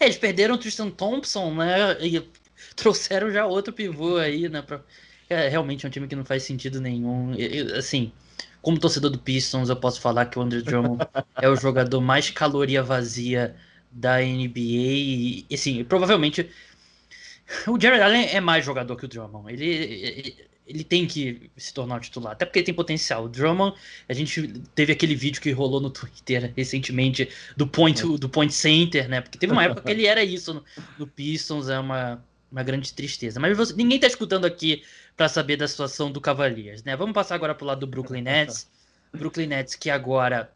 É, eles perderam o Tristan Thompson, né, e trouxeram já outro pivô aí, né, pra... É realmente um time que não faz sentido nenhum. Eu, assim, como torcedor do Pistons, eu posso falar que o Andre Drummond é o jogador mais caloria vazia da N B A. E, assim, provavelmente... O Jared Allen é mais jogador que o Drummond. Ele, ele, ele tem que se tornar o titular, até porque ele tem potencial. O Drummond, a gente teve aquele vídeo que rolou no Twitter recentemente do point, do point center, né? Porque teve uma época que ele era isso no, no Pistons, é uma... Uma grande tristeza. Mas você, ninguém está escutando aqui para saber da situação do Cavaliers, né? Vamos passar agora para o lado do Brooklyn Nets. Brooklyn Nets, que agora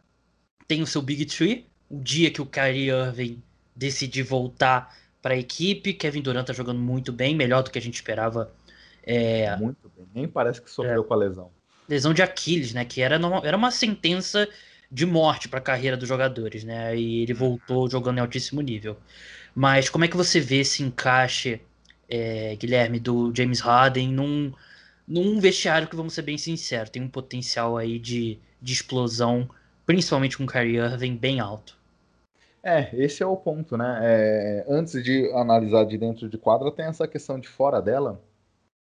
tem o seu Big Three, o dia que o Kyrie Irving decidir voltar para a equipe. Kevin Durant tá jogando muito bem, melhor do que a gente esperava. É... Muito bem, nem parece que sofreu é... com a lesão. Lesão de Aquiles, né? Que era, não... era uma sentença de morte para a carreira dos jogadores, né? E ele voltou jogando em altíssimo nível. Mas como é que você vê esse encaixe, é, Guilherme, do James Harden num, num vestiário que, vamos ser bem sinceros, tem um potencial aí de, de explosão, principalmente com o Kyrie Irving bem alto? É, esse é o ponto, né? É, antes de analisar de dentro de quadra, tem essa questão de fora dela,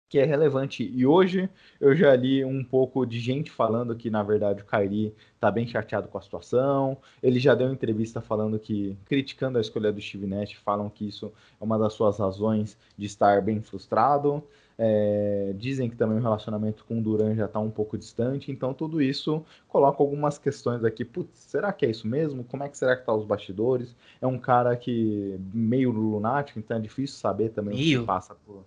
que é relevante. E hoje eu já li um pouco de gente falando que, na verdade, o Kyrie tá bem chateado com a situação. Ele já deu uma entrevista falando que, criticando a escolha do Steve Nash, falam que isso é uma das suas razões de estar bem frustrado. É, dizem que também o relacionamento com o Durant já está um pouco distante, então tudo isso coloca algumas questões aqui. Putz, será que é isso mesmo? Como é que será que tá os bastidores? É um cara que meio lunático, então é difícil saber também o que passa por...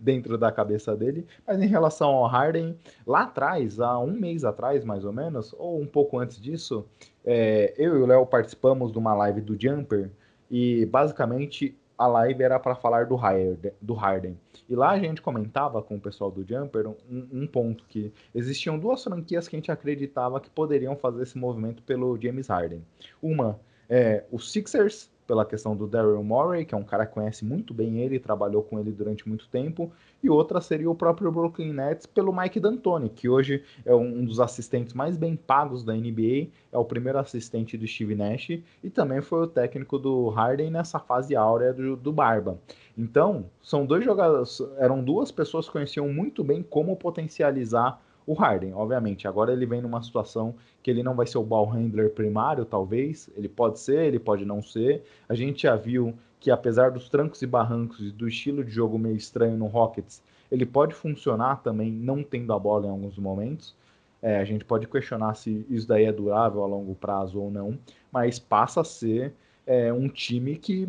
dentro da cabeça dele. Mas em relação ao Harden, lá atrás, há um mês atrás mais ou menos, ou um pouco antes disso, é, eu e o Léo participamos de uma live do Jumper, e basicamente a live era para falar do Harden, do Harden. E lá a gente comentava com o pessoal do Jumper um, um ponto, que existiam duas franquias que a gente acreditava que poderiam fazer esse movimento pelo James Harden. Uma é o Sixers, pela questão do Daryl Morey, que é um cara que conhece muito bem ele, trabalhou com ele durante muito tempo, e outra seria o próprio Brooklyn Nets, pelo Mike D'Antoni, que hoje é um dos assistentes mais bem pagos da N B A, é o primeiro assistente do Steve Nash, e também foi o técnico do Harden nessa fase áurea do, do Barba. Então, são dois jogadores, eram duas pessoas que conheciam muito bem como potencializar o Harden. Obviamente, agora ele vem numa situação que ele não vai ser o ball handler primário, talvez. Ele pode ser, ele pode não ser. A gente já viu que, apesar dos trancos e barrancos e do estilo de jogo meio estranho no Rockets, ele pode funcionar também não tendo a bola em alguns momentos. É, a gente pode questionar se isso daí é durável a longo prazo ou não, mas passa a ser é, um time que...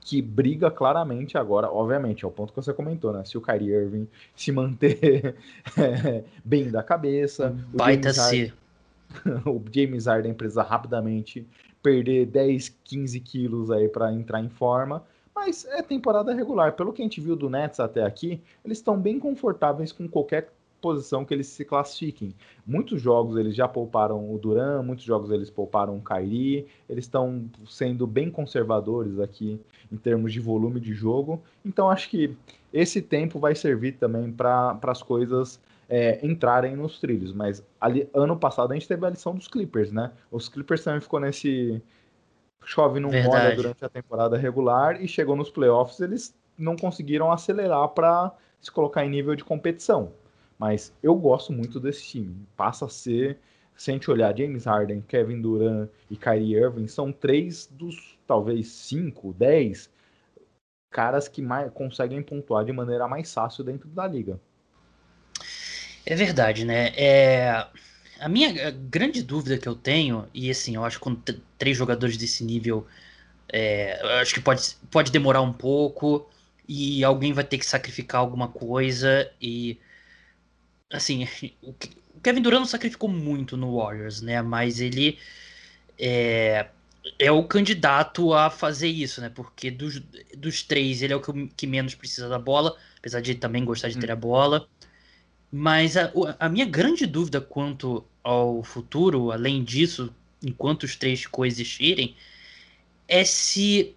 que briga claramente agora, obviamente, é o ponto que você comentou, né? Se o Kyrie Irving se manter é, bem da cabeça, o James, Harden, o James Harden precisa rapidamente perder dez, quinze quilos aí para entrar em forma, mas é temporada regular. Pelo que a gente viu do Nets até aqui, eles estão bem confortáveis com qualquer posição que eles se classifiquem. Muitos jogos eles já pouparam o Durant, muitos jogos eles pouparam o Kyrie, eles estão sendo bem conservadores aqui em termos de volume de jogo, então acho que esse tempo vai servir também para as coisas é, entrarem nos trilhos, mas ali, ano passado a gente teve a lição dos Clippers, né? Os Clippers também ficou nesse chove não molha durante a temporada regular e chegou nos playoffs, eles não conseguiram acelerar para se colocar em nível de competição. Mas eu gosto muito desse time. Passa a ser, se a gente olhar James Harden, Kevin Durant e Kyrie Irving, são três dos, talvez, cinco, dez caras que mais, conseguem pontuar de maneira mais fácil dentro da liga. É verdade, né? É... A minha grande dúvida que eu tenho, e assim, eu acho que com t- três jogadores desse nível, é... eu acho que pode, pode demorar um pouco, e alguém vai ter que sacrificar alguma coisa, e... Assim, o Kevin Durant não sacrificou muito no Warriors, né? Mas ele é, é o candidato a fazer isso, né? Porque dos, dos três, ele é o que, que menos precisa da bola, apesar de ele também gostar de ter a bola. Mas a, a minha grande dúvida quanto ao futuro, além disso, enquanto os três coexistirem, é se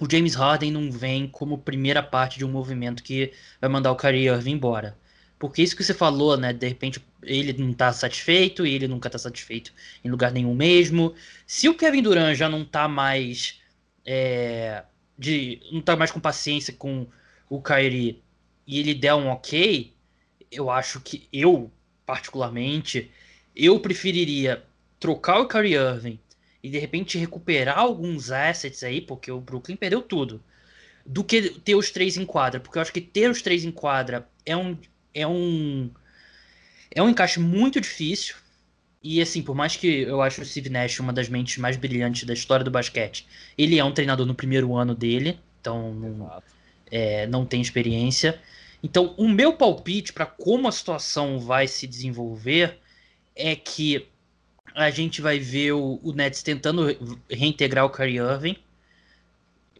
o James Harden não vem como primeira parte de um movimento que vai mandar o Kyrie Irving embora. Porque isso que você falou, né? De repente ele não tá satisfeito e ele nunca tá satisfeito em lugar nenhum mesmo. Se o Kevin Durant já não tá mais é, de, não tá mais com paciência com o Kyrie e ele der um ok, eu acho que eu, particularmente, eu preferiria trocar o Kyrie Irving e de repente recuperar alguns assets aí, porque o Brooklyn perdeu tudo, do que ter os três em quadra. Porque eu acho que ter os três em quadra é um... É um, é um encaixe muito difícil. E assim, por mais que eu acho o Steve Nash uma das mentes mais brilhantes da história do basquete, ele é um treinador no primeiro ano dele, então não, é, não tem experiência. Então o meu palpite para como a situação vai se desenvolver é que a gente vai ver o, o Nets tentando reintegrar o Kyrie Irving,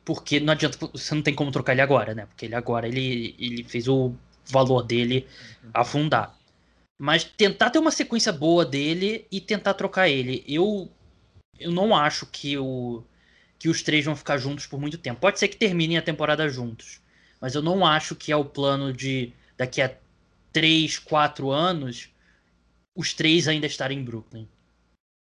porque não adianta, você não tem como trocar ele agora, né? Porque ele agora ele, ele fez o valor dele afundar. Mas tentar ter uma sequência boa dele e tentar trocar ele. Eu, eu não acho que, o, que os três vão ficar juntos por muito tempo. Pode ser que terminem a temporada juntos, mas eu não acho que é o plano de daqui a três, quatro anos os três ainda estarem em Brooklyn.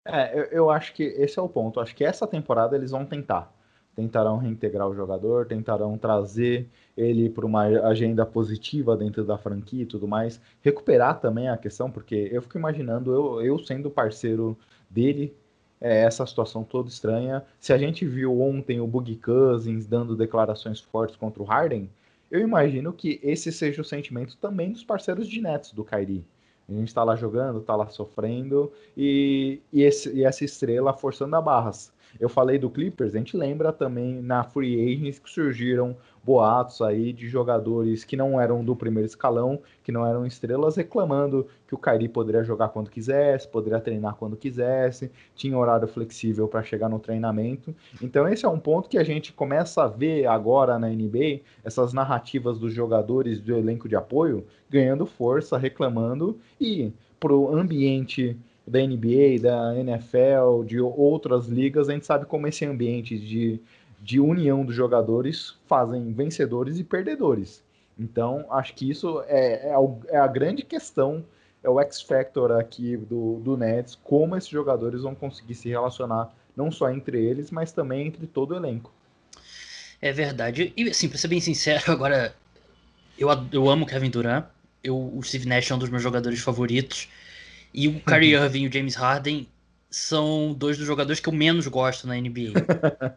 É, eu, eu acho que esse é o ponto. Acho que essa temporada eles vão tentar. Tentarão reintegrar o jogador, tentarão trazer ele para uma agenda positiva dentro da franquia e tudo mais. Recuperar também a questão, porque eu fico imaginando, eu, eu sendo parceiro dele, é, essa situação toda estranha. Se a gente viu ontem o Boogie Cousins dando declarações fortes contra o Harden, eu imagino que esse seja o sentimento também dos parceiros de Nets, do Kyrie. A gente está lá jogando, está lá sofrendo, e, e, esse, e essa estrela forçando a barras. Eu falei do Clippers, a gente lembra também na Free Agents que surgiram boatos aí de jogadores que não eram do primeiro escalão, que não eram estrelas, reclamando que o Kyrie poderia jogar quando quisesse, poderia treinar quando quisesse, tinha horário flexível para chegar no treinamento. Então esse é um ponto que a gente começa a ver agora na N B A, essas narrativas dos jogadores do elenco de apoio ganhando força, reclamando, e para o ambiente da N B A, da N F L, de outras ligas, a gente sabe como esse ambiente de, de união dos jogadores fazem vencedores e perdedores. Então, acho que isso é, é, é a grande questão, é o X-Factor aqui do, do Nets, como esses jogadores vão conseguir se relacionar, não só entre eles, mas também entre todo o elenco. É verdade. E, assim, pra ser bem sincero, agora, eu, eu amo o Kevin Durant, eu, o Steve Nash é um dos meus jogadores favoritos, e o Kyrie Irving e o James Harden são dois dos jogadores que eu menos gosto na N B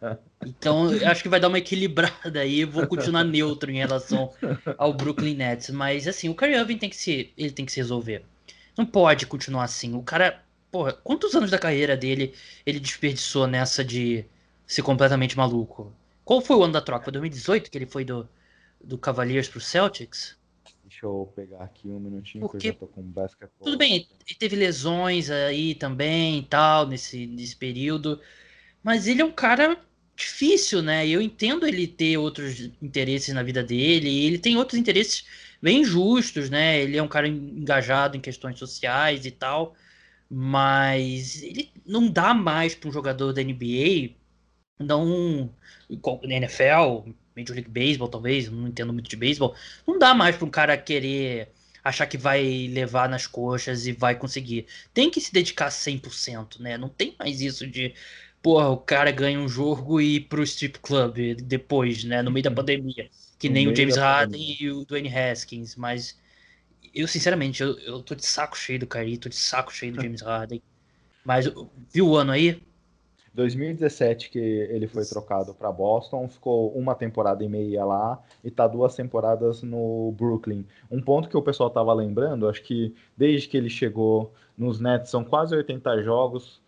A. Então, eu acho que vai dar uma equilibrada aí. Vou continuar neutro em relação ao Brooklyn Nets. Mas, assim, o Kyrie Irving tem que se, ele tem que se resolver. Não pode continuar assim. O cara, porra, quantos anos da carreira dele ele desperdiçou nessa de ser completamente maluco? Qual foi o ano da troca? Foi dois mil e dezoito que ele foi do, do Cavaliers pro Celtics? Deixa eu pegar aqui um minutinho, porque que eu já tô com basquetebol. Tudo bem, ele teve lesões aí também e tal, nesse, nesse período. Mas ele é um cara difícil, né? Eu entendo ele ter outros interesses na vida dele. E ele tem outros interesses bem justos, né? Ele é um cara engajado em questões sociais e tal. Mas ele não dá mais para um jogador da N B A, não, na N F L... Major League Baseball, talvez, não entendo muito de beisebol, não dá mais para um cara querer achar que vai levar nas coxas e vai conseguir. Tem que se dedicar cem por cento, né? Não tem mais isso de, porra, o cara ganha um jogo e ir pro strip club depois, né? No meio da pandemia. Que no nem o James Harden pandemia. E o Dwayne Haskins, mas eu, sinceramente, eu, eu tô de saco cheio do Kyrie, tô de saco cheio do James Harden. Mas, viu o ano aí? dois mil e dezessete que ele foi trocado para Boston, ficou uma temporada e meia lá e tá duas temporadas no Brooklyn. Um ponto que o pessoal tava lembrando, acho que desde que ele chegou nos Nets, são quase oitenta jogos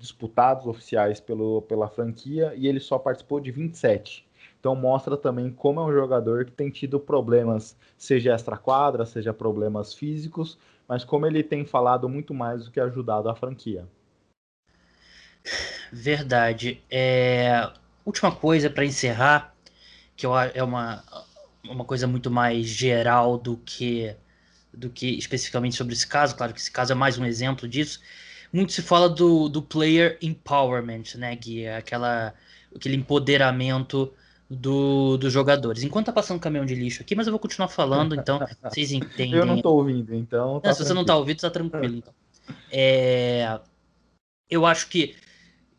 disputados oficiais pelo, pela franquia e ele só participou de vinte e sete. Então mostra também como é um jogador que tem tido problemas, seja extra-quadra, seja problemas físicos, mas como ele tem falado muito mais do que ajudado a franquia. Verdade. É, última coisa para encerrar, que é uma, uma coisa muito mais geral do que, do que especificamente sobre esse caso. Claro que esse caso é mais um exemplo disso. Muito se fala do, do player empowerment, né, Gui? Aquela, aquele empoderamento do, dos jogadores. Enquanto tá passando um caminhão de lixo aqui, mas eu vou continuar falando, então vocês entendem. Eu não tô ouvindo, então... Tá, não, se você não tá ouvindo, tá tranquilo. Então. É, eu acho que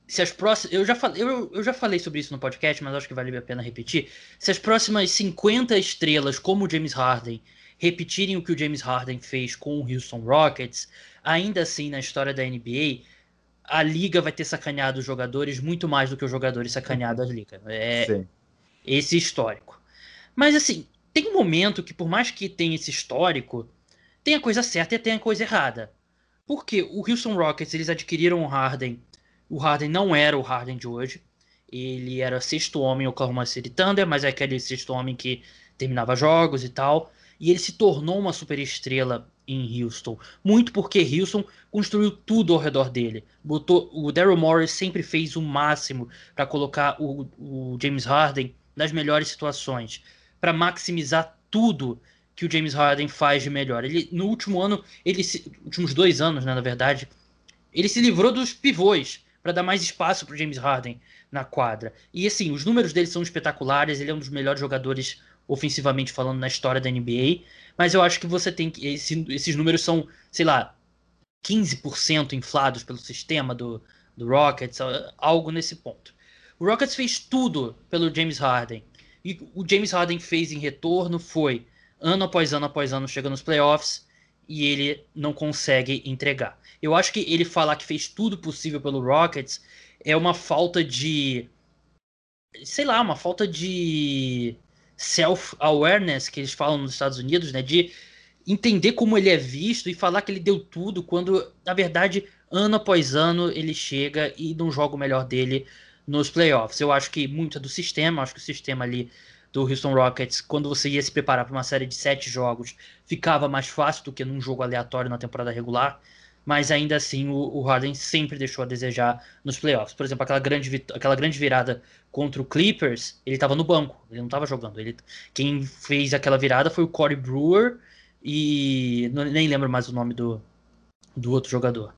Se as próximas, eu, já falei, eu, eu já falei sobre isso no podcast, mas acho que vale a pena repetir. Se as próximas cinquenta estrelas, como o James Harden, repetirem o que o James Harden fez com o Houston Rockets, ainda assim, na história da N B A, a liga vai ter sacaneado os jogadores muito mais do que os jogadores sacaneado a liga. É Sim. Esse histórico. Mas, assim, tem um momento que, por mais que tenha esse histórico, tem a coisa certa e tem a coisa errada. Porque o Houston Rockets, eles adquiriram o Harden... O Harden não era o Harden de hoje. Ele era sexto homem Oklahoma City Thunder, mas é aquele sexto homem que terminava jogos e tal. E ele se tornou uma superestrela em Houston. Muito porque Houston construiu tudo ao redor dele. Botou, o Daryl Morey sempre fez o máximo para colocar o, o James Harden nas melhores situações, para maximizar tudo que o James Harden faz de melhor. Ele, no último ano, ele se, últimos dois anos, né, na verdade, ele se livrou dos pivôs para dar mais espaço para o James Harden na quadra. E assim, os números dele são espetaculares, ele é um dos melhores jogadores ofensivamente falando na história da N B A, mas eu acho que você tem que... Esse, esses números são, sei lá, quinze por cento inflados pelo sistema do, do Rockets, algo nesse ponto. O Rockets fez tudo pelo James Harden, e o James Harden fez em retorno, foi ano após ano após ano, chega nos playoffs, e ele não consegue entregar. Eu acho que ele falar que fez tudo possível pelo Rockets é uma falta de... Sei lá, uma falta de... self-awareness, que eles falam nos Estados Unidos, né, de entender como ele é visto e falar que ele deu tudo, quando, na verdade, ano após ano, ele chega e não joga o melhor dele nos playoffs. Eu acho que muito é do sistema, acho que o sistema ali do Houston Rockets, quando você ia se preparar para uma série de sete jogos, ficava mais fácil do que num jogo aleatório na temporada regular, mas ainda assim o, o Harden sempre deixou a desejar nos playoffs. Por exemplo, aquela grande, aquela grande virada contra o Clippers, ele estava no banco, ele não estava jogando. Ele, quem fez aquela virada foi o Corey Brewer e não, nem lembro mais o nome do, do outro jogador.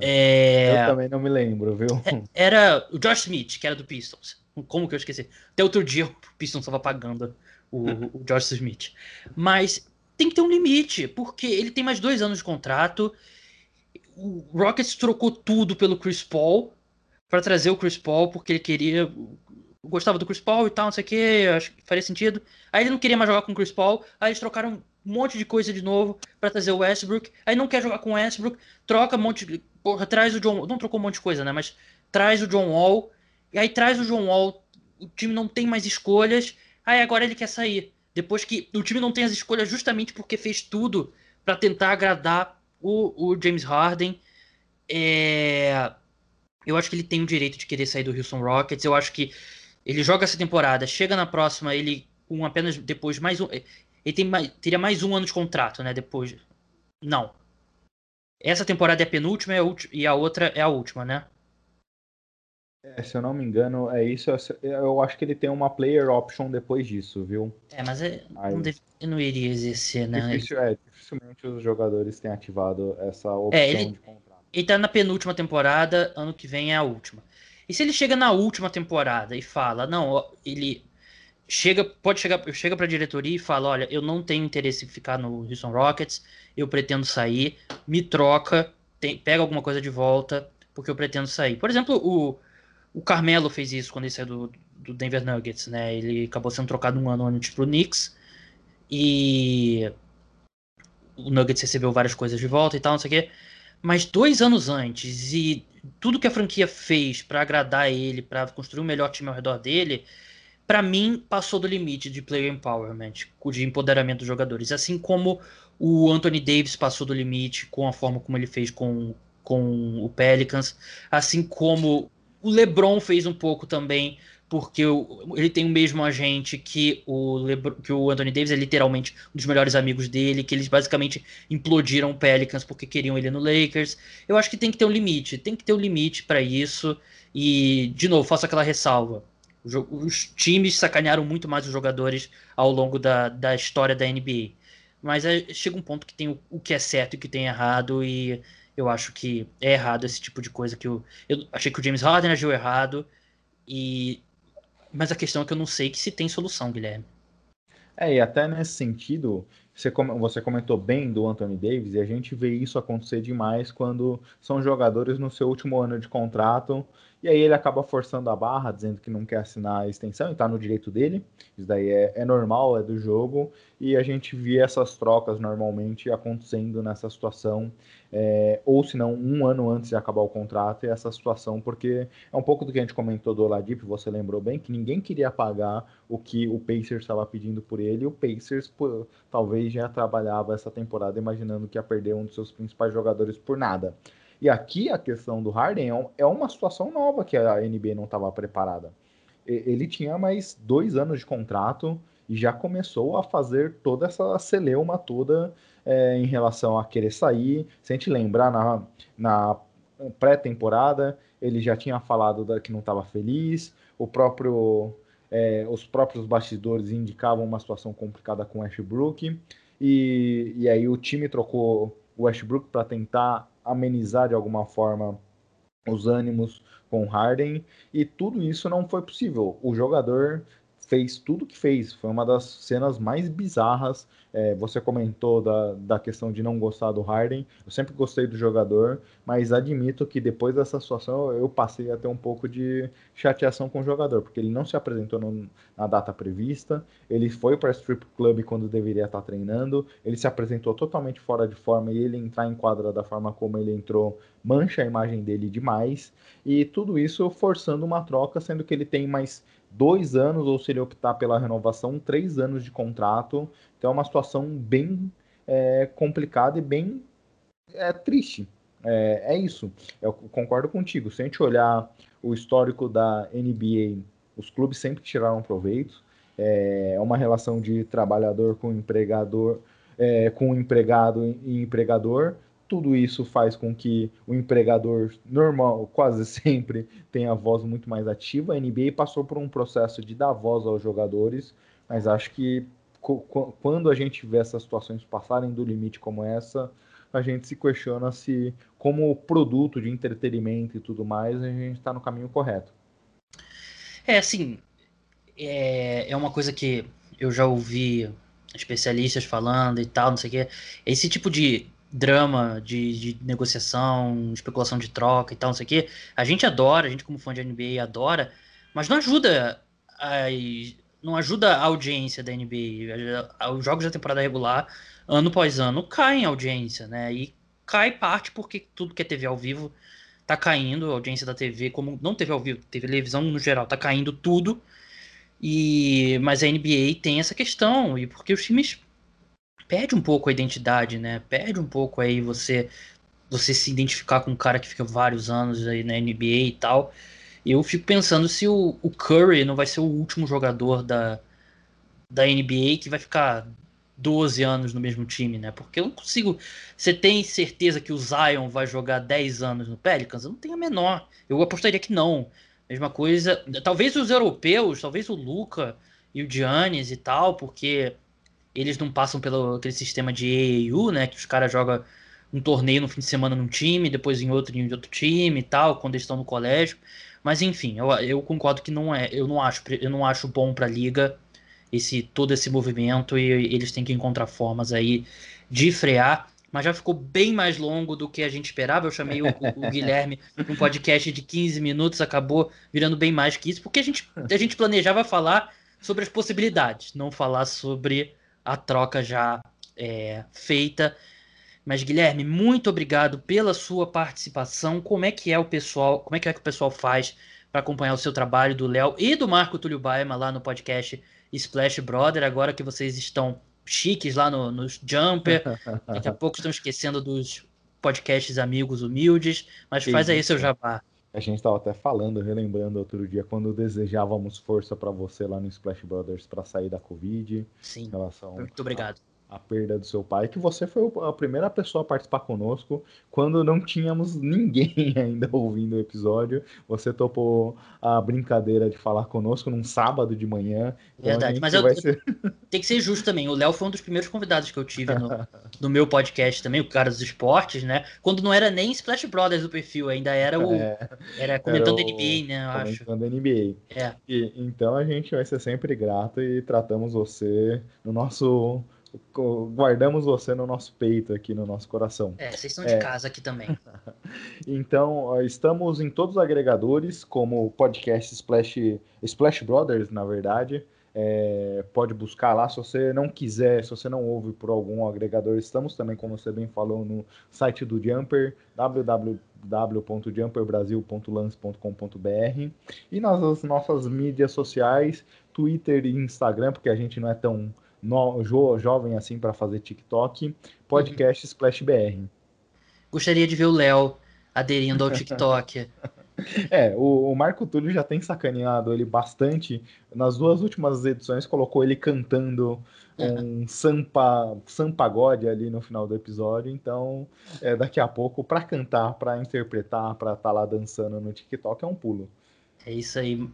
É, eu também não me lembro, viu? Era o Josh Smith, que era do Pistons. Como que eu esqueci? Até outro dia o Pistons estava pagando o, o Josh Smith. Mas tem que ter um limite, porque ele tem mais dois anos de contrato. O Rockets trocou tudo pelo Chris Paul, para trazer o Chris Paul, porque ele queria... Gostava do Chris Paul e tal, não sei o que, acho que faria sentido. Aí ele não queria mais jogar com o Chris Paul, aí eles trocaram um monte de coisa de novo para trazer o Westbrook. Aí não quer jogar com o Westbrook, troca um monte de... Porra, traz o John... Não trocou um monte de coisa, né? Mas traz o John Wall. E aí traz o John Wall, o time não tem mais escolhas, aí agora ele quer sair. Depois que o time não tem as escolhas justamente porque fez tudo para tentar agradar o, o James Harden. É... Eu acho que ele tem o direito de querer sair do Houston Rockets. Eu acho que ele joga essa temporada, chega na próxima, ele com apenas depois mais um... Ele tem mais, teria mais um ano de contrato, né? Depois... Não. Essa temporada é a penúltima e a, ulti... e a outra é a última, né? É, se eu não me engano, é isso. Eu acho que ele tem uma player option depois disso, viu? É, mas é, não, deve, não iria exercer, né? Difícil, é, dificilmente os jogadores têm ativado essa opção é, ele, de contrato. Ele tá na penúltima temporada, ano que vem é a última. E se ele chega na última temporada e fala, não, ele chega, pode chegar, chega para a diretoria e fala, olha, eu não tenho interesse em ficar no Houston Rockets, eu pretendo sair, me troca, tem, pega alguma coisa de volta, porque eu pretendo sair. Por exemplo, o O Carmelo fez isso quando ele saiu do, do Denver Nuggets, né? Ele acabou sendo trocado um ano antes pro Knicks e o Nuggets recebeu várias coisas de volta e tal, não sei o quê. Mas dois anos antes e tudo que a franquia fez para agradar ele, para construir o melhor time ao redor dele, para mim passou do limite de player empowerment, de empoderamento dos jogadores. Assim como o Anthony Davis passou do limite com a forma como ele fez com, com o Pelicans, assim como o LeBron fez um pouco também, porque o, ele tem o mesmo agente que o, Lebron, que o Anthony Davis, é literalmente um dos melhores amigos dele, que eles basicamente implodiram o Pelicans porque queriam ele no Lakers. Eu acho que tem que ter um limite, tem que ter um limite para isso. E, de novo, faço aquela ressalva. Os, os times sacanearam muito mais os jogadores ao longo da, da história da N B A. Mas é, chega um ponto que tem o, o que é certo e o que tem errado e... Eu acho que é errado esse tipo de coisa que eu... Eu achei que o James Harden agiu errado, e... mas a questão é que eu não sei que se tem solução, Guilherme. É, e até nesse sentido, você comentou bem do Anthony Davis, e a gente vê isso acontecer demais quando são jogadores no seu último ano de contrato, e aí ele acaba forçando a barra, dizendo que não quer assinar a extensão, e tá no direito dele, isso daí é, é normal, é do jogo, e a gente vê essas trocas normalmente acontecendo nessa situação, É, ou se não, um ano antes de acabar o contrato, e essa situação, porque é um pouco do que a gente comentou do Oladipo, você lembrou bem, que ninguém queria pagar o que o Pacers estava pedindo por ele, e o Pacers pô, talvez já trabalhava essa temporada imaginando que ia perder um dos seus principais jogadores por nada. E aqui a questão do Harden é uma situação nova que a N B A não estava preparada. Ele tinha mais dois anos de contrato, e já começou a fazer toda essa celeuma toda é, em relação a querer sair. Se a gente lembrar, na, na pré-temporada, ele já tinha falado da, que não estava feliz, o próprio, é, os próprios bastidores indicavam uma situação complicada com o Westbrook, e, e aí o time trocou o Westbrook para tentar amenizar de alguma forma os ânimos com Harden, e tudo isso não foi possível. O jogador fez tudo o que fez, foi uma das cenas mais bizarras. É, você comentou da, da questão de não gostar do Harden, eu sempre gostei do jogador, mas admito que depois dessa situação eu passei a ter um pouco de chateação com o jogador, porque ele não se apresentou no, na data prevista, ele foi para strip club quando deveria estar treinando, ele se apresentou totalmente fora de forma, e ele entrar em quadra da forma como ele entrou mancha a imagem dele demais, e tudo isso forçando uma troca, sendo que ele tem mais dois anos, ou se ele optar pela renovação, três anos de contrato. Então é uma situação bem é, complicada e bem é, triste. É, é isso, eu concordo contigo. Se a gente olhar o histórico da N B A, os clubes sempre tiraram proveito. É uma relação de trabalhador com empregador, é, com empregado e empregador. Tudo isso faz com que o empregador normal quase sempre tenha a voz muito mais ativa. A N B A passou por um processo de dar voz aos jogadores, mas acho que quando a gente vê essas situações passarem do limite como essa, a gente se questiona se, como produto de entretenimento e tudo mais, a gente está no caminho correto. É, assim, é, é uma coisa que eu já ouvi especialistas falando e tal, não sei o quê. Esse tipo de drama de, de negociação, especulação de troca e tal, não sei o quê, a gente adora, a gente como fã de N B A adora, mas não ajuda as, não ajuda a audiência da N B A. Os jogos da temporada regular, ano após ano, caem a audiência, né? E cai parte porque tudo que é T V ao vivo tá caindo, a audiência da T V, como não T V ao vivo, televisão no geral, tá caindo tudo. E mas a N B A tem essa questão, e porque os times perde um pouco a identidade, né? Perde um pouco aí você, você se identificar com um cara que fica vários anos aí na N B A e tal. Eu fico pensando se o, o Curry não vai ser o último jogador da, da N B A que vai ficar doze anos no mesmo time, né? Porque eu não consigo... Você tem certeza que o Zion vai jogar dez anos no Pelicans? Eu não tenho a menor. Eu apostaria que não. Mesma coisa... Talvez os europeus, talvez o Luka e o Giannis e tal, porque eles não passam pelo aquele sistema de A A U, né? Que os caras jogam um torneio no fim de semana num time, depois em outro em outro time e tal, quando eles estão no colégio. Mas enfim, eu, eu concordo que não é, eu não acho, eu não acho bom para a liga esse todo esse movimento, e eles têm que encontrar formas aí de frear. Mas já ficou bem mais longo do que a gente esperava. Eu chamei o, o Guilherme num podcast de quinze minutos, acabou virando bem mais que isso, porque a gente a gente planejava falar sobre as possibilidades, não falar sobre a troca já é, feita. Mas, Guilherme, muito obrigado pela sua participação. Como é que é o pessoal, como é que é que o pessoal faz para acompanhar o seu trabalho, do Léo e do Marco Túlio Baima, lá no podcast Splash Brother, agora que vocês estão chiques lá no, no Jumper? Daqui a pouco estão esquecendo dos podcasts Amigos Humildes, mas que faz isso aí seu jabá. A gente estava até falando, relembrando outro dia, quando desejávamos força para você lá no Splash Brothers para sair da Covid. Sim, em relação muito obrigado. A, a perda do seu pai, que você foi a primeira pessoa a participar conosco quando não tínhamos ninguém ainda ouvindo o episódio. Você topou a brincadeira de falar conosco num sábado de manhã. Verdade, então mas eu, vai ser... tem que ser justo também. O Léo foi um dos primeiros convidados que eu tive no, no meu podcast também, o cara dos esportes, né? Quando não era nem Splash Brothers o perfil, ainda era o... É, era comentando era o, N B A, né? Eu acho. Comentando N B A. É. E, então a gente vai ser sempre grato e tratamos você no nosso... guardamos você no nosso peito aqui, no nosso coração. É, vocês estão de é. casa aqui também. Então, estamos em todos os agregadores, como o podcast Splash, Splash Brothers, na verdade. É, pode buscar lá, se você não quiser, se você não ouve por algum agregador, estamos também, como você bem falou, no site do Jumper, w w w ponto jumper brasil ponto lance ponto com ponto b r, e nas nossas mídias sociais, Twitter e Instagram, porque a gente não é tão... No, jo, jovem assim para fazer TikTok, podcast uhum. Splash B R. Gostaria de ver o Léo aderindo ao TikTok. É, o, o Marco Túlio já tem sacaneado ele bastante. Nas duas últimas edições colocou ele cantando um sampa, sampagode ali no final do episódio. Então, é, daqui a pouco, para cantar, para interpretar, para estar tá lá dançando no TikTok, é um pulo. É isso aí.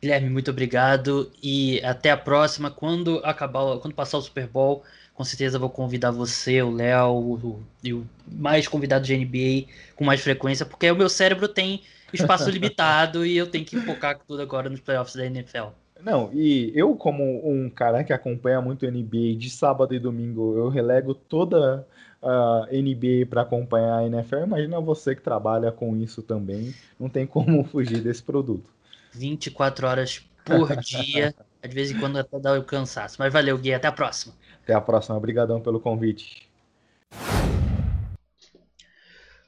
Guilherme, muito obrigado e até a próxima. Quando acabar, quando passar o Super Bowl, com certeza vou convidar você, o Léo e o mais convidado de N B A com mais frequência, porque o meu cérebro tem espaço limitado e eu tenho que focar tudo agora nos playoffs da N F L. Não, e eu, como um cara que acompanha muito N B A, de sábado e domingo eu relego toda a N B A para acompanhar a N F L. Imagina você que trabalha com isso também, não tem como fugir desse produto. vinte e quatro horas por dia, de vez em quando até dá o cansaço. Mas valeu, Gui, até a próxima. Até a próxima, obrigadão pelo convite.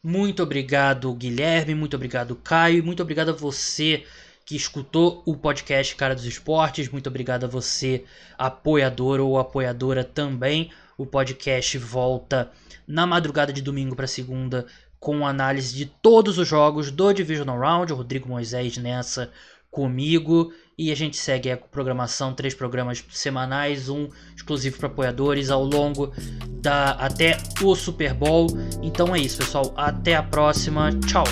Muito obrigado, Guilherme, muito obrigado, Caio, e muito obrigado a você que escutou o podcast Cara dos Esportes, muito obrigado a você, apoiador ou apoiadora também. O podcast volta na madrugada de domingo para segunda, com análise de todos os jogos do Divisional Round, o Rodrigo Moisés nessa comigo, e a gente segue a programação, três programas semanais, um exclusivo para apoiadores ao longo da até o Super Bowl. Então é isso, pessoal, até a próxima, tchau!